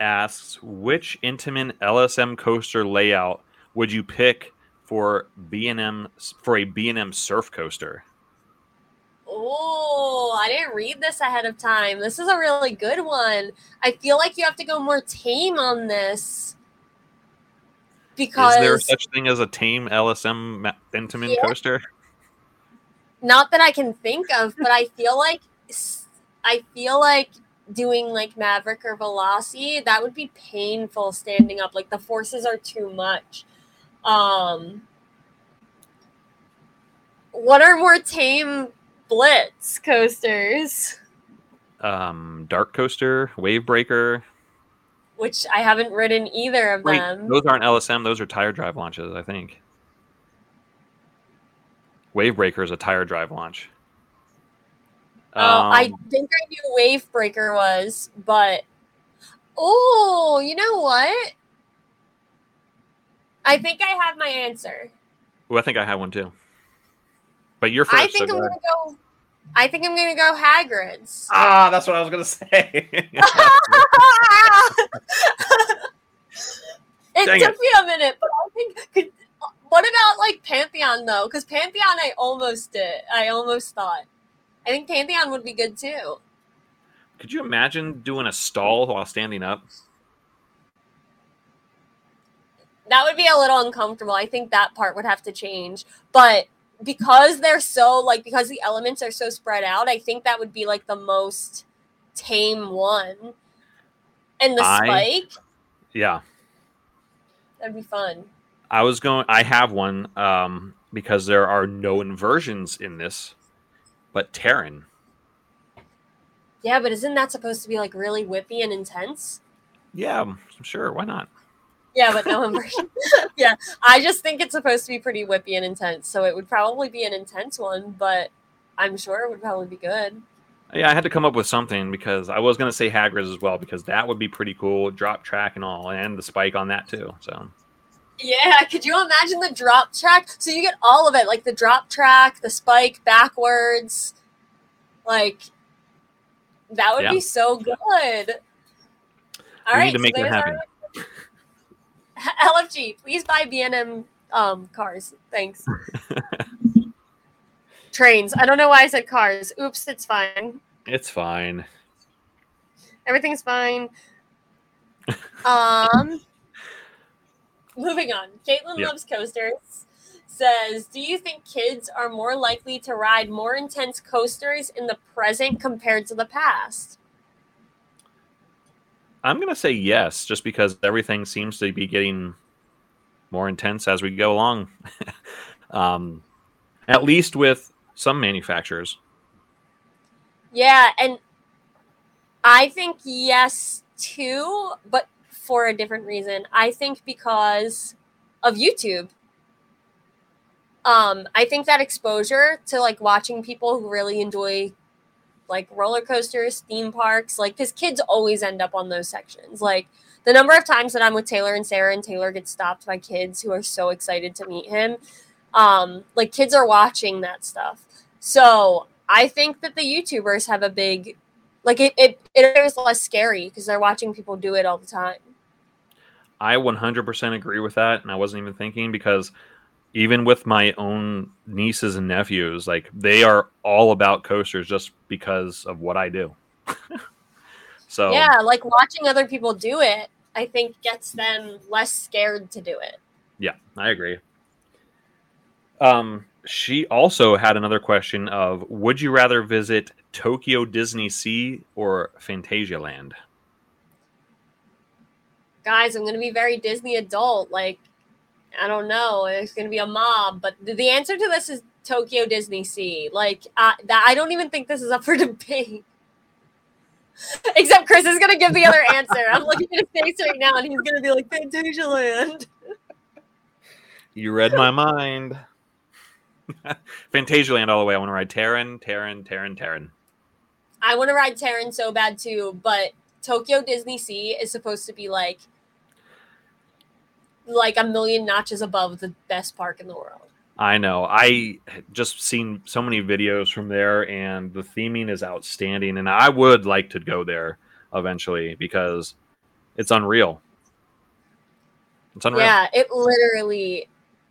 asks, which Intamin L S M coaster layout would you pick for B and M for a B and M surf coaster? Oh, I didn't read this ahead of time. This is a really good one. I feel like you have to go more tame on this. Because is there such thing as a tame L S M Intamin yeah. coaster? Not that I can think of, but I feel like I feel like doing like Maverick or Velocity, that would be painful standing up. Like the forces are too much. Um, what are more tame Blitz coasters? Um, Dark Coaster, Wave Breaker. Which I haven't ridden either of Wait, them. Those aren't L S M. Those are tire drive launches, I think. Wave Breaker is a tire drive launch. Um, oh, I think I knew Wave Breaker was, but oh, you know what? I think I have my answer. Well, I think I have one too. But you're first. I think so I'm go gonna go. I think I'm gonna go Hagrid's. Ah, that's what I was gonna say. it Dang took it. me a minute, but I think. Could, what about like Pantheon though? Because Pantheon, I almost did. I almost thought. I think Pantheon would be good, too. Could you imagine doing a stall while standing up? That would be a little uncomfortable. I think that part would have to change. But because they're so, like, because the elements are so spread out, I think that would be, like, the most tame one. And the I, spike? Yeah. That'd be fun. I was going, I have one, um, because there are no inversions in this. But Terran. Yeah, but isn't that supposed to be like really whippy and intense? Yeah, I'm sure. Why not? Yeah, but no immersion. Yeah, I just think it's supposed to be pretty whippy and intense. So it would probably be an intense one, but I'm sure it would probably be good. Yeah, I had to come up with something because I was going to say Hagrid's as well because that would be pretty cool. Drop track and all, and the spike on that too. So. Yeah, could you imagine the drop track? So you get all of it, like the drop track, the spike, backwards. Like, that would yeah. be so good. All we right, need to make so it happen. Our... L F G, please buy B and M um, cars. Thanks. Trains. I don't know why I said cars. Oops, it's fine. It's fine. Everything's fine. Um... Moving on, Caitlin yep. Loves Coasters says, do you think kids are more likely to ride more intense coasters in the present compared to the past? I'm going to say yes, just because everything seems to be getting more intense as we go along. um, At least with some manufacturers. Yeah, and I think yes, too, but for a different reason. I think because of YouTube. Um, I think that exposure to, like, watching people who really enjoy, like, roller coasters, theme parks, like, because kids always end up on those sections. Like, the number of times that I'm with Taylor and Sarah and Taylor gets stopped by kids who are so excited to meet him. Um, like, kids are watching that stuff. So I think that the YouTubers have a big, like, it it, it is less scary because they're watching people do it all the time. I one hundred percent agree with that, and I wasn't even thinking, because even with my own nieces and nephews, like, they are all about coasters just because of what I do. So yeah, like, watching other people do it, I think, gets them less scared to do it. Yeah, I agree. Um, she also had another question of, would you rather visit Tokyo Disney Sea or Fantasia Land? Guys, I'm going to be very Disney adult. Like, I don't know. It's going to be a mob. But the answer to this is Tokyo Disney Sea. Like, uh, that, I don't even think this is up for debate. Except Chris is going to give the other answer. I'm looking at his face right now, and he's going to be like, Fantasia Land. You read my mind. Fantasia Land all the way. I want to ride Taran, Taran, Taran, Taran. I want to ride Taran so bad, too, but Tokyo Disney Sea is supposed to be like like a million notches above the best park in the world. I know. I just seen so many videos from there, and the theming is outstanding, and I would like to go there eventually because it's unreal. It's unreal. Yeah, it literally,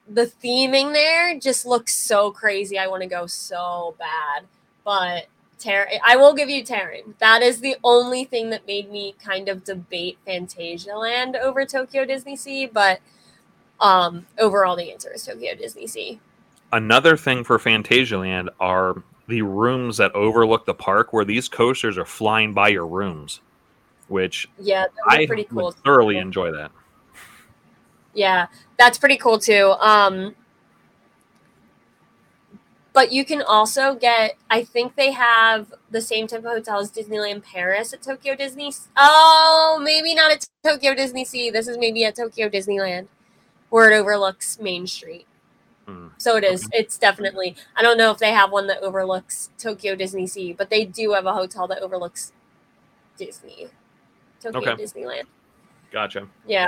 the theming there just looks so crazy. I want to go so bad, but Tar- I will give you Taran. That is the only thing that made me kind of debate Fantasia Land over Tokyo Disney Sea, but um, overall the answer is Tokyo Disney Sea. Another thing for Fantasia Land are the rooms that overlook the park, where these coasters are flying by your rooms, which yeah, I pretty cool would thoroughly cool. enjoy that. Yeah, that's pretty cool too. Um, But you can also get, I think they have the same type of hotel as Disneyland Paris at Tokyo Disney. Oh, maybe not at Tokyo Disney Sea. This is maybe at Tokyo Disneyland, where it overlooks Main Street. Mm. So it is. Okay. It's definitely, I don't know if they have one that overlooks Tokyo Disney Sea, but they do have a hotel that overlooks Disney. Tokyo okay. Disneyland. Gotcha. Yeah.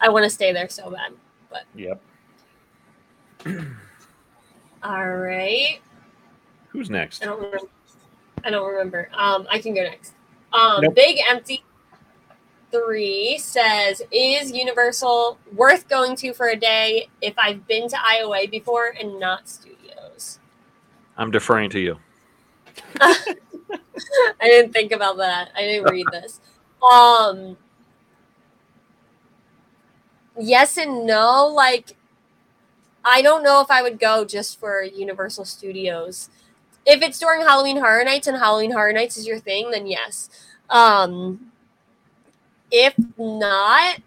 I want to stay there so bad. But yep. All right. Who's next? I don't remember. I don't remember. Um, I can go next. Um, nope. Big Empty Three says, "Is Universal worth going to for a day if I've been to I O A before and not Studios?" I'm deferring to you. I didn't think about that. I didn't read this. Um, yes and no. Like, I don't know if I would go just for Universal Studios. If it's during Halloween Horror Nights and Halloween Horror Nights is your thing, then yes. Um, if not,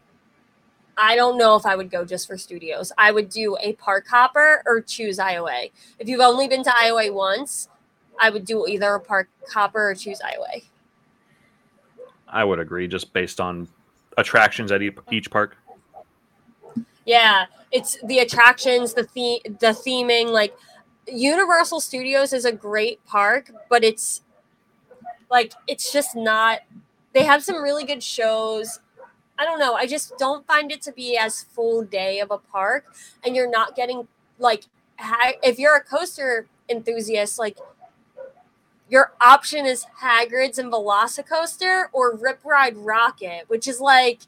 I don't know if I would go just for Studios. I would do a park hopper or choose I O A. If you've only been to I O A once, I would do either a park hopper or choose I O A. I would agree, just based on attractions at each park. Yeah, it's the attractions, the the the theming. Like, Universal Studios is a great park, but it's like it's just not. They have some really good shows. I don't know. I just don't find it to be as full day of a park, and you're not getting like ha- if you're a coaster enthusiast, like your option is Hagrid's and Velocicoaster or Rip Ride Rocket, which is like.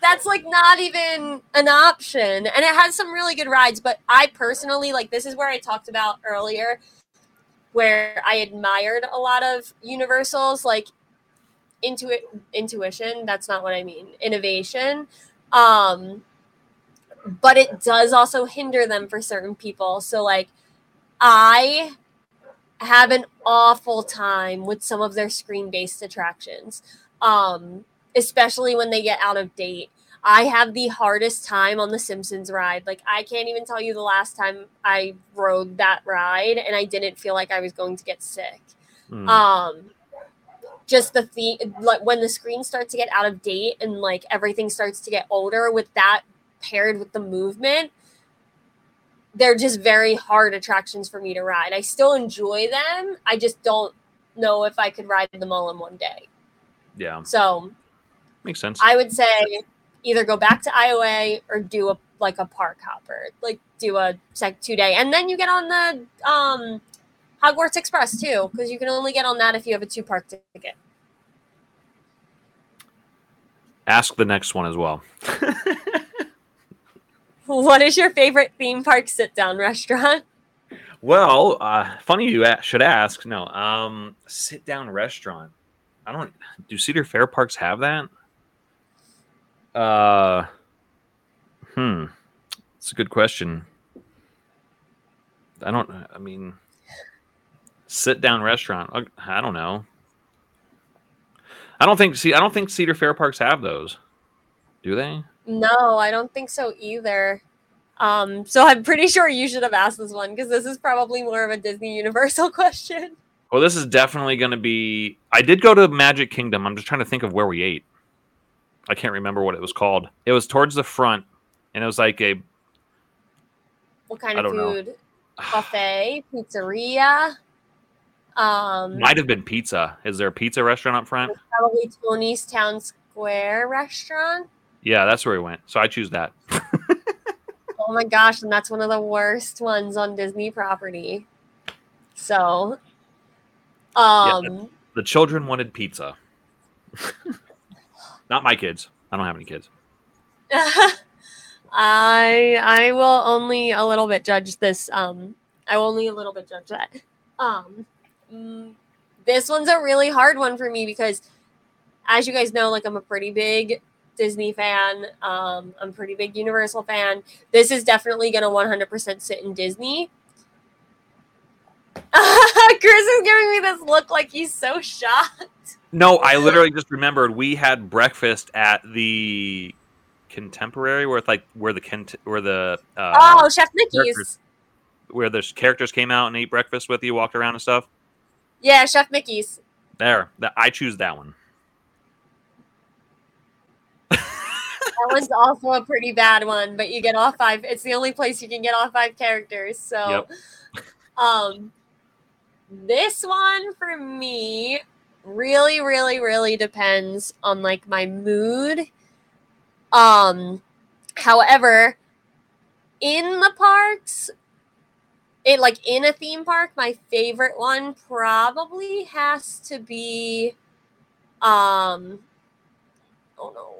That's like not even an option, and it has some really good rides, but I personally, like, this is where I talked about earlier where I admired a lot of Universal's like intuit intuition that's not what I mean innovation, um but it does also hinder them for certain people. So like I have an awful time with some of their screen-based attractions, um especially when they get out of date. I have the hardest time on the Simpsons ride. Like, I can't even tell you the last time I rode that ride and I didn't feel like I was going to get sick. Mm. Um, just the, the like when the screens start to get out of date and like everything starts to get older with that paired with the movement, they're just very hard attractions for me to ride. I still enjoy them. I just don't know if I could ride them all in one day. Yeah. So makes sense. I would say either go back to I O A or do a, like a park hopper, like do a sec two day. And then you get on the um, Hogwarts Express too, because you can only get on that if you have a two park ticket. Ask the next one as well. What is your favorite theme park sit-down restaurant? Well, uh, funny you should ask. No, um, sit-down restaurant. I don't. Do Cedar Fair parks have that? Uh, hmm. It's a good question. I don't. I mean, sit-down restaurant. I don't know. I don't think. See, I don't think Cedar Fair parks have those. Do they? No, I don't think so either. Um, so I'm pretty sure you should have asked this one because this is probably more of a Disney Universal question. Well, this is definitely going to be... I did go to Magic Kingdom. I'm just trying to think of where we ate. I can't remember what it was called. It was towards the front, and it was like a... What kind of food? Know. Buffet? Pizzeria? Um, Might have been pizza. Is there a pizza restaurant up front? Probably Tony's Town Square restaurant. Yeah, that's where we went. So I choose that. Oh my gosh, and that's one of the worst ones on Disney property. So, um, yeah, the, the children wanted pizza. Not my kids. I don't have any kids. I I will only a little bit judge this. Um, I will only a little bit judge that. Um, mm, this one's a really hard one for me because, as you guys know, like I'm a pretty big Disney fan. Um, I'm a pretty big Universal fan. This is definitely going to one hundred percent sit in Disney. Chris is giving me this look like he's so shocked. No, I literally just remembered we had breakfast at the Contemporary, where it's like where the Kent, where the uh, oh Chef Mickey's, where the characters came out and ate breakfast with you, walked around and stuff. Yeah, Chef Mickey's. There, I choose that one. That one's also a pretty bad one, but you get all five. It's the only place you can get all five characters. So, yep. um, this one for me really, really, really depends on like my mood. Um, however, in the parks, it like in a theme park, my favorite one probably has to be, um, oh no.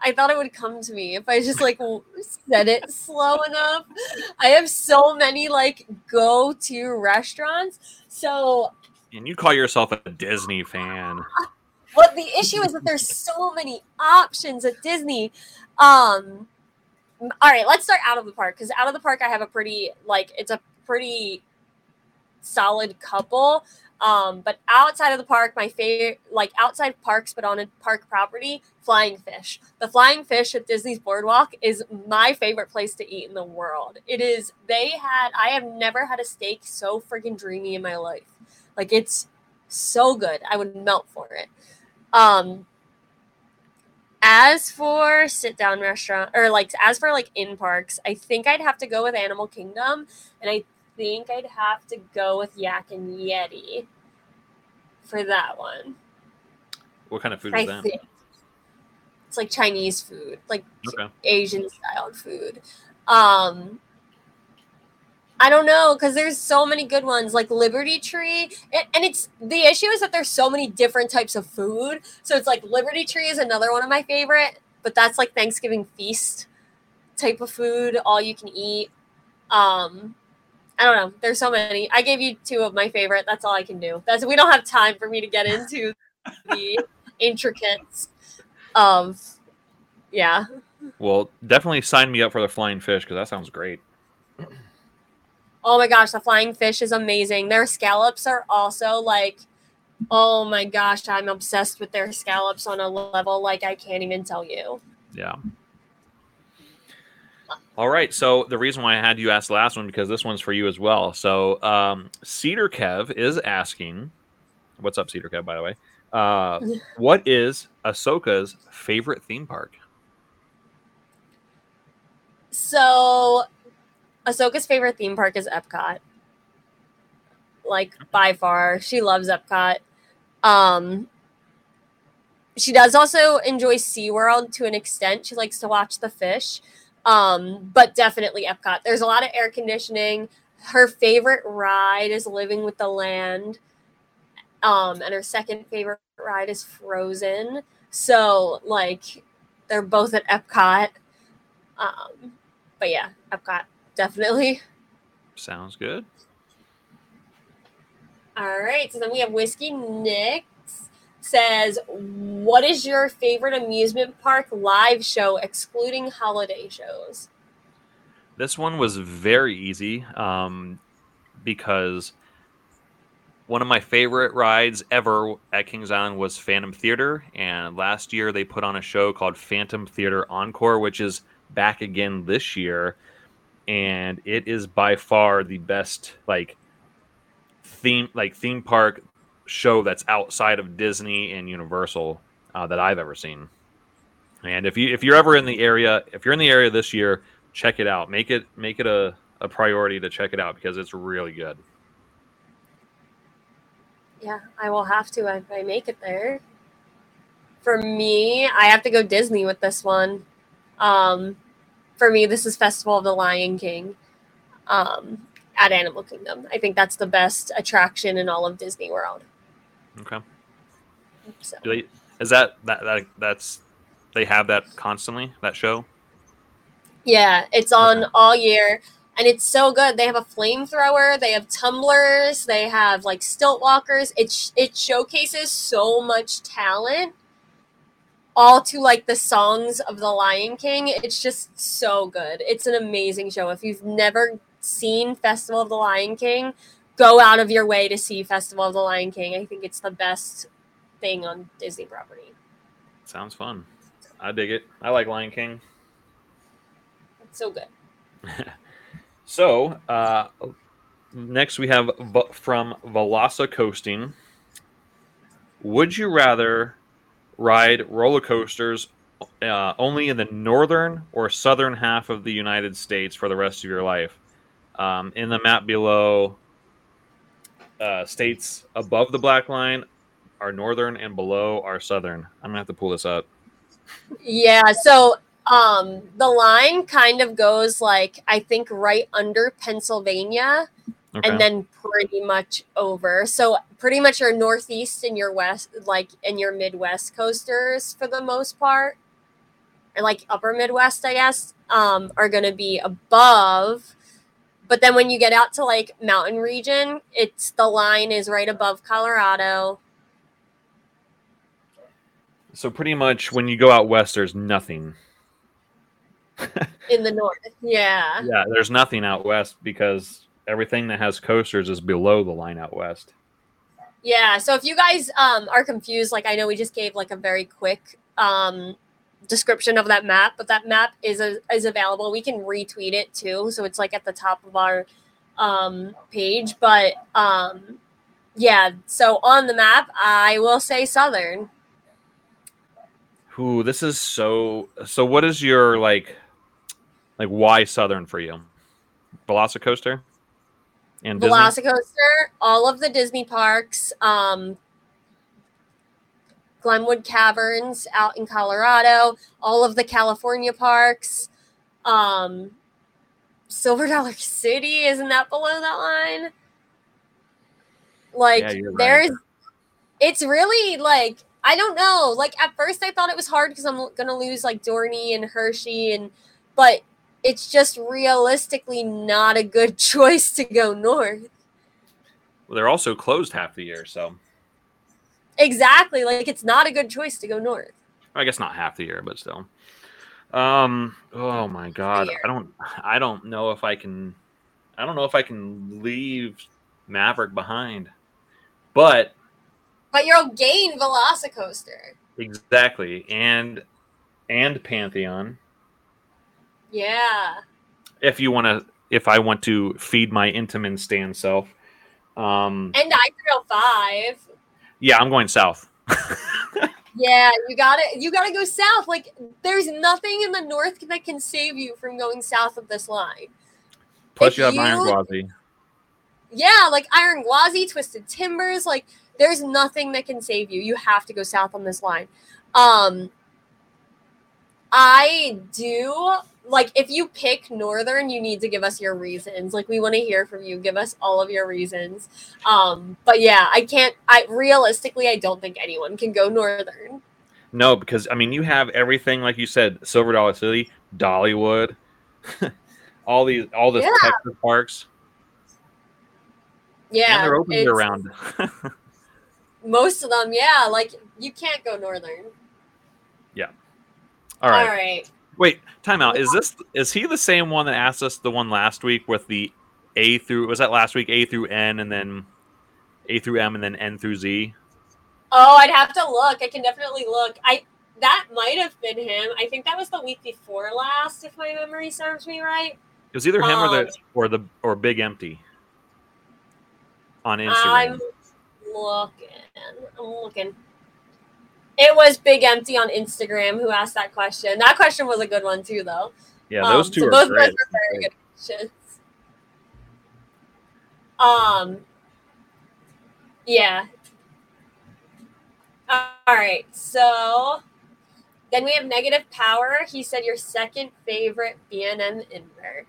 I thought it would come to me if I just like said it slow enough. I have so many like go-to restaurants. So, and you call yourself a Disney fan. Well, the issue is that there's so many options at Disney. Um, all right, let's start out of the park because out of the park I have a pretty like it's a pretty solid couple. Um, but outside of the park, my favorite, like outside parks, but on a park property, Flying Fish. The Flying Fish at Disney's Boardwalk is my favorite place to eat in the world. It is, they had, I have never had a steak so freaking dreamy in my life. Like it's so good. I would melt for it. Um, as for sit down restaurant or like, as for like in parks, I think I'd have to go with Animal Kingdom and I think I'd have to go with Yak and Yeti for that one. What kind of food I is that? Think. It's like Chinese food, like okay. Asian style food. Um, I don't know because there's so many good ones, like Liberty Tree, and, and it's the issue is that there's so many different types of food. So it's like Liberty Tree is another one of my favorite, but that's like Thanksgiving feast type of food, all you can eat. Um, I don't know. There's so many. I gave you two of my favorite. That's all I can do. That's we don't have time for me to get into the intricates of, yeah. Well, definitely sign me up for the Flying Fish because that sounds great. Oh my gosh, the Flying Fish is amazing. Their scallops are also like, oh my gosh, I'm obsessed with their scallops on a level like I can't even tell you. Yeah. All right. So the reason why I had you ask the last one, because this one's for you as well. So um, Cedar Kev is asking, what's up, Cedar Kev, by the way? Uh, what is Ahsoka's favorite theme park? So Ahsoka's favorite theme park is Epcot. Like, by far. She loves Epcot. Um, she does also enjoy SeaWorld to an extent. She likes to watch the fish. Um, but definitely Epcot. There's a lot of air conditioning. Her favorite ride is Living with the Land. Um, and her second favorite ride is Frozen. So, like, they're both at Epcot. Um, but yeah, Epcot, definitely. Sounds good. All right. So then we have Whiskey Nick says, what is your favorite amusement park live show, excluding holiday shows? This one was very easy um, because one of my favorite rides ever at Kings Island was Phantom Theater. And last year they put on a show called Phantom Theater Encore, which is back again this year. And it is by far the best, like, theme, like theme park show that's outside of Disney and Universal uh, that I've ever seen. And if you if you're ever in the area, if you're in the area this year, check it out. Make it make it a, a priority to check it out because it's really good. Yeah, I will have to if I make it there. For me, I have to go Disney with this one. Um, for me, this is Festival of the Lion King. Um, at Animal Kingdom. I think that's the best attraction in all of Disney World. Okay. So. Do they, is that, that, that, that's, they have that constantly, that show? Yeah, it's on okay. all year and it's so good. They have a flamethrower, they have tumblers, they have like stilt walkers. It, it showcases so much talent all to like the songs of the Lion King. It's just so good. It's an amazing show. If you've never seen Festival of the Lion King, go out of your way to see Festival of the Lion King. I think it's the best thing on Disney property. Sounds fun. I dig it. I like Lion King. It's so good. So, uh, next we have from VelociCoasting. Would you rather ride roller coasters uh, only in the northern or southern half of the United States for the rest of your life? Um, in the map below, uh, states above the black line are northern and below are southern. I'm going to have to pull this up. Yeah, so um, the line kind of goes, like, I think right under Pennsylvania okay. and then pretty much over. So pretty much your northeast and your west, like, and your Midwest coasters for the most part, or, like, upper Midwest, I guess, um, are going to be above. But then when you get out to, like, mountain region, it's the line is right above Colorado. So pretty much when you go out west, there's nothing. In the north, yeah. Yeah, there's nothing out west because everything that has coasters is below the line out west. Yeah, so if you guys um, are confused, like, I know we just gave, like, a very quick um description of that map, but that map is a, is available. We can retweet it too, so it's like at the top of our um page. But um yeah, so on the map I will say southern. Ooh, this is so so what is your like like why southern for you? VelociCoaster and Disney? VelociCoaster, all of the Disney parks, um Glenwood Caverns out in Colorado, all of the California parks, um, Silver Dollar City, isn't that below that line? Like, yeah, there's, right. It's really like, I don't know. Like, at first I thought it was hard because I'm going to lose like Dorney and Hershey, and but it's just realistically not a good choice to go north. Well, they're also closed half the year, so. Exactly. Like, it's not a good choice to go north. I guess not half the year, but still. Um. Oh, my God. I don't I don't know if I can – I don't know if I can leave Maverick behind. But – But you'll gain VelociCoaster. Exactly. And and Pantheon. Yeah. If you want to, if I want to feed my Intamin stand self. Um, and I three oh five. Yeah, I'm going south. Yeah, you gotta you gotta go south. Like, there's nothing in the north that can save you from going south of this line. Plus, if you have you, Iron Gwazi. Yeah, like Iron Gwazi, Twisted Timbers. Like, there's nothing that can save you. You have to go south on this line. Um, I do like if you pick northern, you need to give us your reasons. Like, we want to hear from you. Give us all of your reasons. Um, but yeah, I can't. I realistically, I don't think anyone can go northern. No, because I mean, you have everything like you said: Silver Dollar City, Dollywood, all these, all the yeah. Texas parks. Yeah, and they're open year round. Most of them, yeah. Like, you can't go northern. Yeah. All right. All right. Wait, time out. Is this is he the same one that asked us the one last week with the A through was that last week A through N and then A through M and then N through Z? Oh, I'd have to look. I can definitely look. I that might have been him. I think that was the week before last, if my memory serves me right. It was either him um, or the or the or Big Empty on Instagram. I'm looking. I'm looking. It was Big Empty on Instagram who asked that question. That question was a good one, too, though. Yeah, those um, two so are both great. Those were very good questions. Um, yeah. All right, so then we have Negative Power. He said your second favorite B and M invert.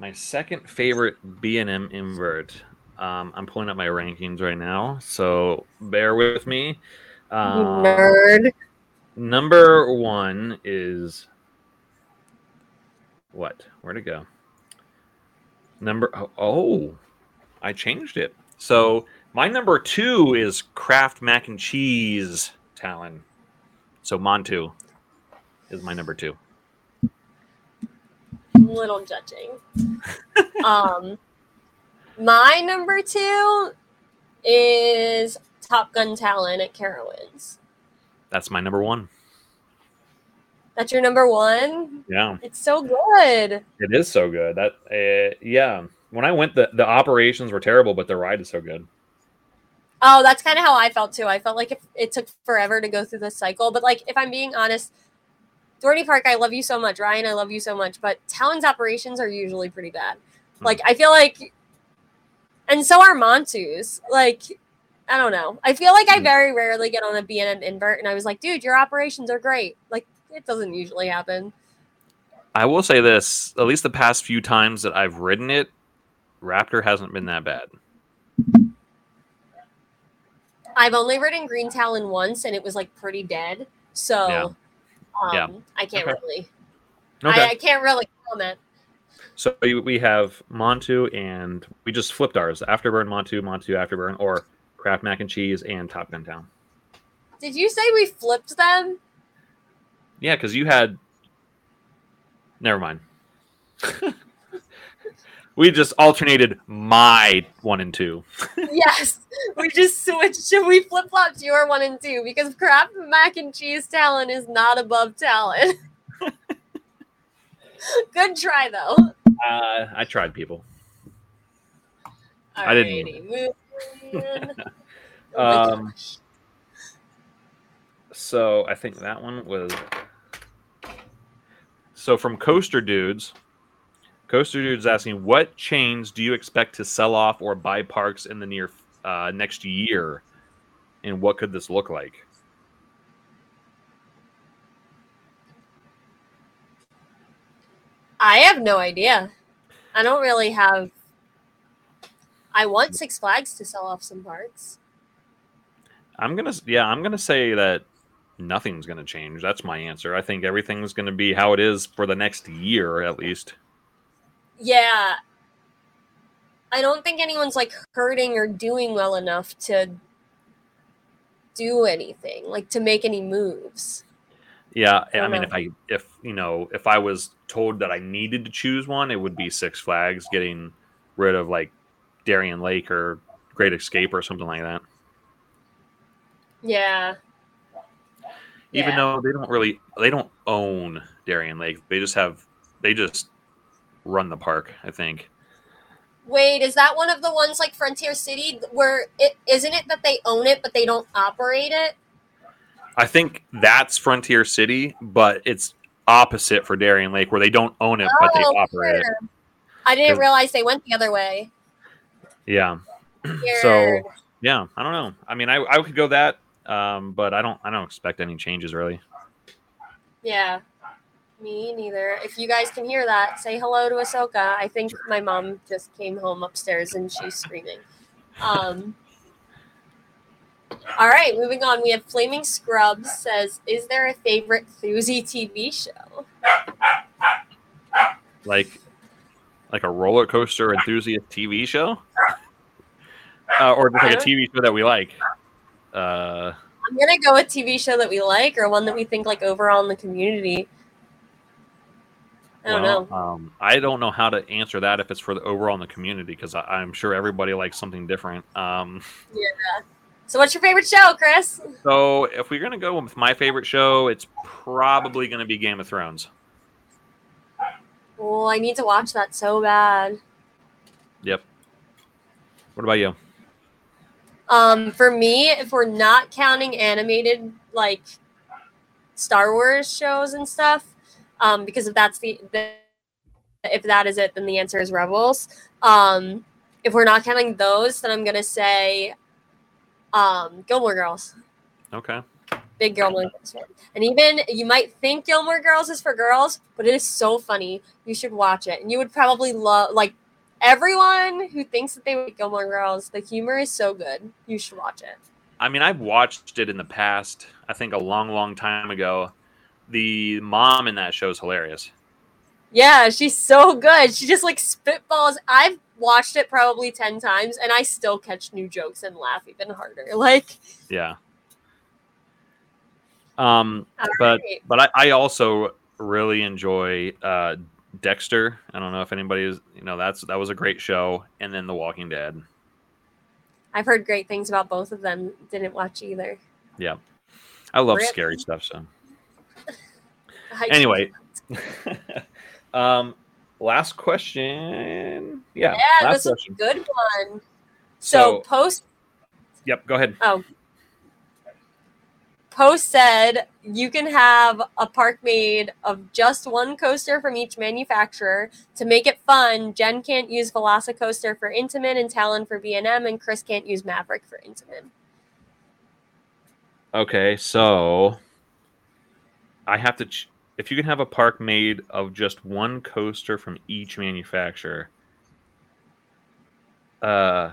My second favorite B and M invert. Um, I'm pulling up my rankings right now, so bear with me. Um, Nerd. Number one is what? Where'd it go? Number oh, oh, I changed it. So my number two is Kraft Mac and Cheese Talon. So Montu is my number two. Little judging. um, my number two is Top Gun Talon at Carowinds. That's my number one. That's your number one? Yeah. It's so good. It is so good. That uh, yeah. When I went, the, the operations were terrible, but the ride is so good. Oh, that's kind of how I felt, too. I felt like if it took forever to go through the cycle. But, like, if I'm being honest, Dorney Park, I love you so much. Ryan, I love you so much. But Talon's operations are usually pretty bad. Hmm. Like, I feel like... And so are Montu's. Like... I don't know. I feel like I very rarely get on a B and M invert, and I was like, dude, your operations are great. Like, it doesn't usually happen. I will say this. At least the past few times that I've ridden it, Raptor hasn't been that bad. I've only ridden Green Talon once, and it was, like, pretty dead. So, yeah. Um, yeah. I can't okay. really. Okay. I, I can't really comment. So, we have Montu, and we just flipped ours. Afterburn, Montu, Montu, Afterburn, or... Kraft Mac and Cheese and Top Gun Town. Did you say we flipped them? Yeah, because you had. Never mind. We just alternated my one and two. Yes, we just switched. We flip flopped your one and two because Kraft Mac and Cheese Talon is not above Talon. Good try though. Uh, I tried, people. Alrighty. I didn't. oh um, so I think that one was so from Coaster Dudes. Coaster Dudes asking, what chains do you expect to sell off or buy parks in the near uh, next year, and what could this look like? I have no idea. I don't really have. I want Six Flags to sell off some parks. I'm gonna, yeah, I'm gonna say that nothing's gonna change. That's my answer. I think everything's gonna be how it is for the next year, at least. Yeah, I don't think anyone's like hurting or doing well enough to do anything, like to make any moves. Yeah, I, I mean, know. if I, if you know, if I was told that I needed to choose one, it would be Six Flags getting rid of like. Darien Lake or Great Escape or something like that. Yeah. Even yeah. though they don't really, they don't own Darien Lake. They just have they just run the park, I think. Wait, is that one of the ones like Frontier City where it isn't it that they own it but they don't operate it? I think that's Frontier City, but it's opposite for Darien Lake where they don't own it oh, but they operate weird. it. I didn't realize they went the other way. Yeah. Weird. So yeah, I don't know. I mean, I, I could go that, um, but I don't I don't expect any changes really. Yeah. Me neither. If you guys can hear that, say hello to Ahsoka. I think my mom just came home upstairs and she's screaming. Um, all right, moving on. We have Flaming Scrubs says, is there a favorite Thuzy T V show? Like like a roller coaster enthusiast T V show? Uh, or just like a T V show that we like? Uh, I'm going to go with T V show that we like or one that we think like overall in the community. I don't well, know. Um, I don't know how to answer that if it's for the overall in the community because I'm sure everybody likes something different. Um, yeah. So what's your favorite show, Chris? So if we're going to go with my favorite show, it's probably going to be Game of Thrones. Oh, I need to watch that so bad. Yep. What about you? Um, for me, if we're not counting animated, like Star Wars shows and stuff, Um, because if that's the, the if that is it, then the answer is Rebels. Um, if we're not counting those, then I'm gonna say um, Gilmore Girls. Okay. Big Gilmore Girls fan. And even you might think Gilmore Girls is for girls, but it is so funny. You should watch it, and you would probably love. Like everyone who thinks that they would Gilmore Girls, the humor is so good. You should watch it. I mean, I've watched it in the past. I think a long, long time ago. The mom in that show is hilarious. Yeah, she's so good. She just like spitballs. I've watched it probably ten times, and I still catch new jokes and laugh even harder. Like, yeah. Um, All but right. but I, I also really enjoy uh, Dexter. I don't know if anybody is, you know, that's that was a great show, and then The Walking Dead. I've heard great things about both of them. Didn't watch either. Yeah, I love Rip. scary stuff. So. Anyway, um, last question. Yeah, yeah this question. is a good one. So, so Post. Yep, go ahead. Oh, Post said you can have a park made of just one coaster from each manufacturer to make it fun. Jen can't use VelociCoaster for Intamin and Talon for B and M, and Chris can't use Maverick for Intamin. Okay, so. I have to, ch- if you can have a park made of just one coaster from each manufacturer, uh,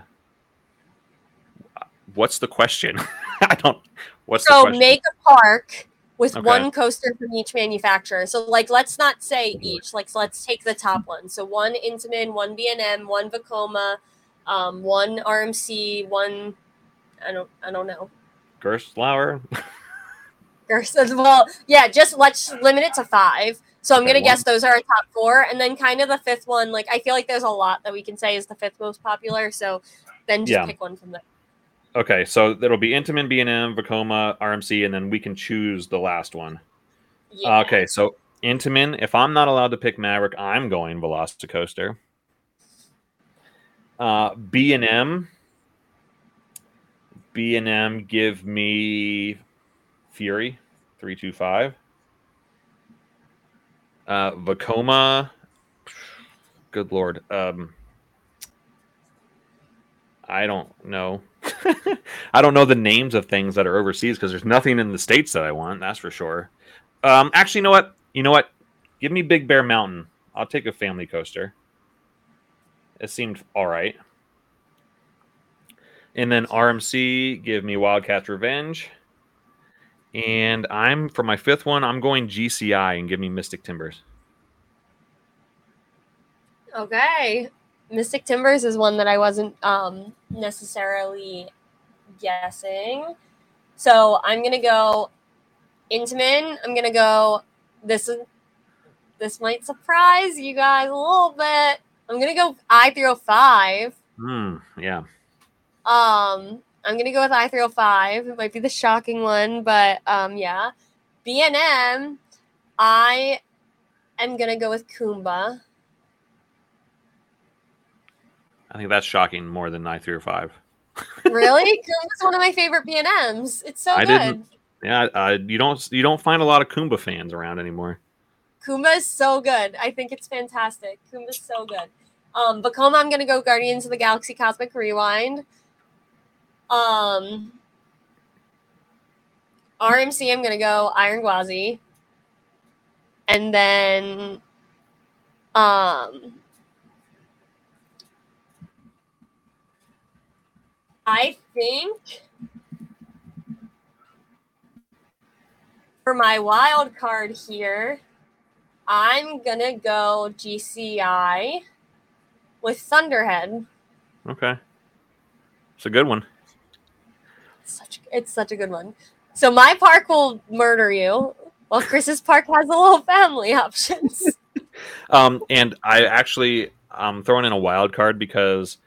what's the question? I don't, what's so the question? So make a park with okay. one coaster from each manufacturer. So like, let's not say each, like, so let's take the top one. So one Intamin, one B and M, one Vekoma, um, one R M C, one, I don't, I don't know. Gerstlauer. Well, yeah, just let's limit it to five. So I'm going to guess those are our top four. And then kind of the fifth one, like I feel like there's a lot that we can say is the fifth most popular. So then just yeah. pick one from there. Okay, so that'll be Intamin, B and M, Vekoma, R M C, and then we can choose the last one. Yeah. Okay, so Intamin, if I'm not allowed to pick Maverick, I'm going VelociCoaster. Uh, B and M. B and M, give me... Fury, three two five. Uh, Vekoma, good lord. Um, I don't know. I don't know the names of things that are overseas because there's nothing in the States that I want, that's for sure. Um, actually, you know what? You know what? Give me Big Bear Mountain. I'll take a family coaster. It seemed all right. And then R M C, give me Wildcat's Revenge. And I'm for my fifth one, I'm going G C I and give me Mystic Timbers. Okay. Mystic Timbers is one that I wasn't um, necessarily guessing. So I'm going to go Intamin. I'm going to go, this is, this might surprise you guys a little bit. I'm going to go I three oh five. Mm, yeah. Um. I'm going to go with I three oh five. It might be the shocking one, but um, yeah. B and M, I I'm going to go with Kumbha. I think that's shocking more than nine, three, or five. Really? Kumbha's one of my favorite B and M's. It's so I good. Didn't, yeah, uh, you don't you don't find a lot of Kumbha fans around anymore. Kumbha is so good. I think it's fantastic. Kumbha is so good. Um, Vekoma, I'm going to go Guardians of the Galaxy Cosmic Rewind. Um, R M C, I'm going to go Iron Gwazi. And then um, I think for my wild card here, I'm going to go G C I with Thunderhead. Okay. It's a good one. Such It's such a good one. So my park will murder you. Well, Chris's park has a little family options. um, and I actually I'm um, throwing in a wild card because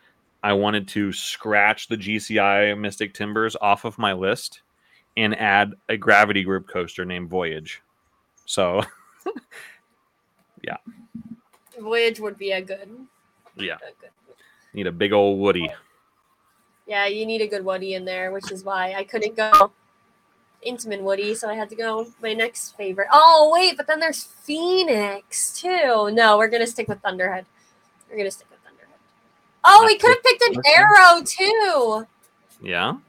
I wanted to scratch the G C I Mystic Timbers off of my list and add a gravity group coaster named Voyage. So, yeah. Voyage would be a good. Yeah. A good. Need a big old Woody. Yeah, you need a good Woody in there, which is why I couldn't go Intamin Woody, so I had to go with my next favorite. Oh, wait, but then there's Phoenix, too. No, we're going to stick with Thunderhead. We're going to stick with Thunderhead. Oh, we could have picked an Arrow, too. Yeah. All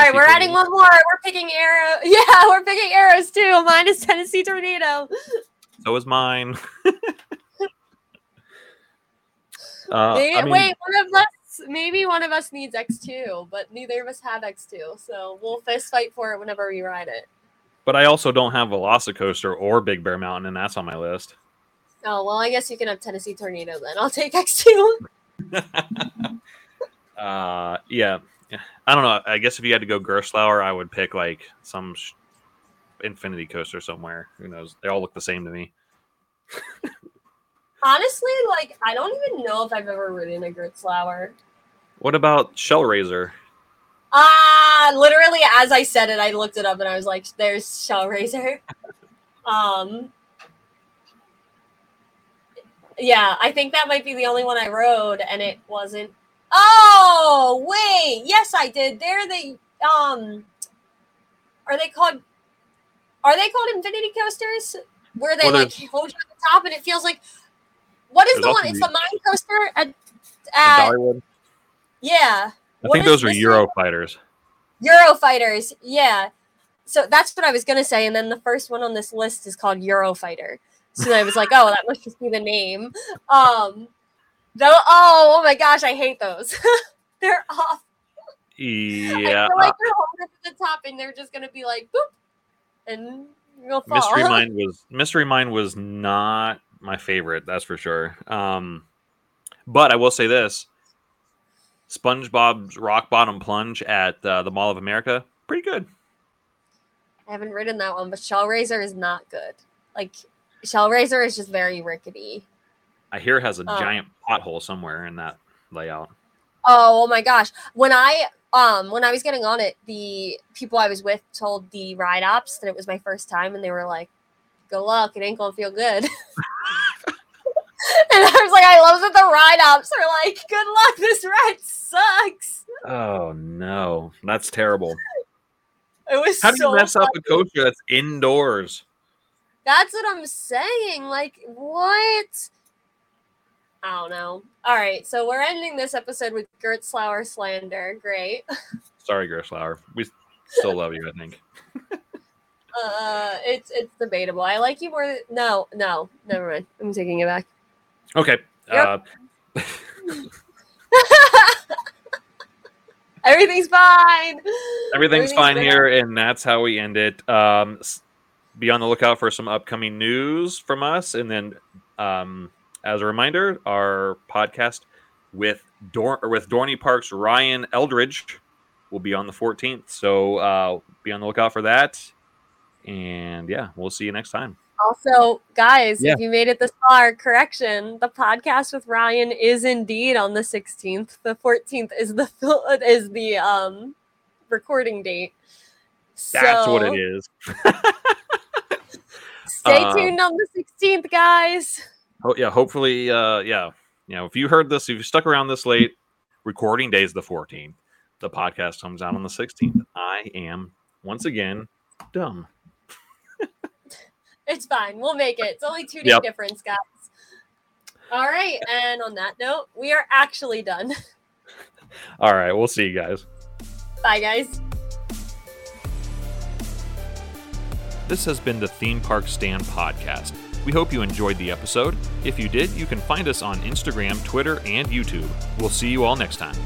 right, we're adding one more. We're picking Arrow. Yeah, we're picking Arrows, too. Mine is Tennessee Tornado. So is mine. uh, they, I mean, wait, one of us. Maybe one of us needs X two, but neither of us have X two, so we'll fist fight for it whenever we ride it. But I also don't have Velocicoaster or Big Bear Mountain, and that's on my list. Oh, well, I guess you can have Tennessee Tornado then. I'll take X two. uh, yeah. I don't know. I guess if you had to go Gerstlauer, I would pick, like, some sh- Infinity Coaster somewhere. Who knows? They all look the same to me. Honestly, like, I don't even know if I've ever ridden a Gerstlauer. What about Shellraiser? Ah, uh, literally, as I said it, I looked it up and I was like, there's Shellraiser. um, yeah, I think that might be the only one I rode, and it wasn't. Oh, wait. Yes, I did. They're the, um, are they called, are they called Infinity Coasters? Where they, well, like, hold you at the top and it feels like, what is There's the one? It's the mine coaster at, at Dollywood. Yeah. I what think those are Eurofighters. Eurofighters, yeah. So that's what I was gonna say, and then the first one on this list is called Eurofighter. So I was like, oh, that must just be the name. Um, though, oh, oh my gosh, I hate those. They're off. Yeah. I feel like you're holding at the top, and they're just gonna be like, boop, and you'll fall. Mystery Mine was Mystery Mine was not my favorite, that's for sure. Um, but I will say this: SpongeBob's Rock Bottom Plunge at uh, the Mall of America, pretty good. I haven't ridden that one, but Shellraiser is not good. Like, Shellraiser is just very rickety. I hear it has a um, giant pothole somewhere in that layout. Oh, oh my gosh! When I um when I was getting on it, the people I was with told the ride ops that it was my first time, and they were like, "Good luck! It ain't gonna feel good." And I was like, I love that the ride-ops are like, good luck, this ride sucks. Oh, no. That's terrible. It was How so do you mess funny. up a coaster that's indoors? That's what I'm saying. Like, what? I don't know. All right, so we're ending this episode with Gerstlauer slander. Great. Sorry, Gerstlauer. We still love you, I think. uh, it's it's debatable. I like you more than... No, no. Never mind. I'm taking it back. Okay. Yep. Uh, Everything's fine. Everything's, Everything's fine bad. here, and that's how we end it. Um, be on the lookout for some upcoming news from us, and then, um, as a reminder, our podcast with Dor- or with Dorney Park's Ryan Eldridge will be on the fourteenth. So uh, be on the lookout for that, and yeah, we'll see you next time. Also, guys, yeah. If you made it this far, correction, the podcast with Ryan is indeed on the sixteenth. The fourteenth is the is the um recording date. That's so, what it is. Stay uh, tuned on the sixteenth, guys. Oh yeah, hopefully, uh, yeah, you know, if you heard this, if you stuck around this late, recording day is the fourteenth. The podcast comes out on the sixteenth. I am once again dumb. It's fine. We'll make it. It's only two day yep. difference, guys. All right, and on that note, we are actually done. All right, we'll see you guys. Bye, guys. This has been the Theme Park Stand Podcast. We hope you enjoyed the episode. If you did, you can find us on Instagram, Twitter, and YouTube. We'll see you all next time.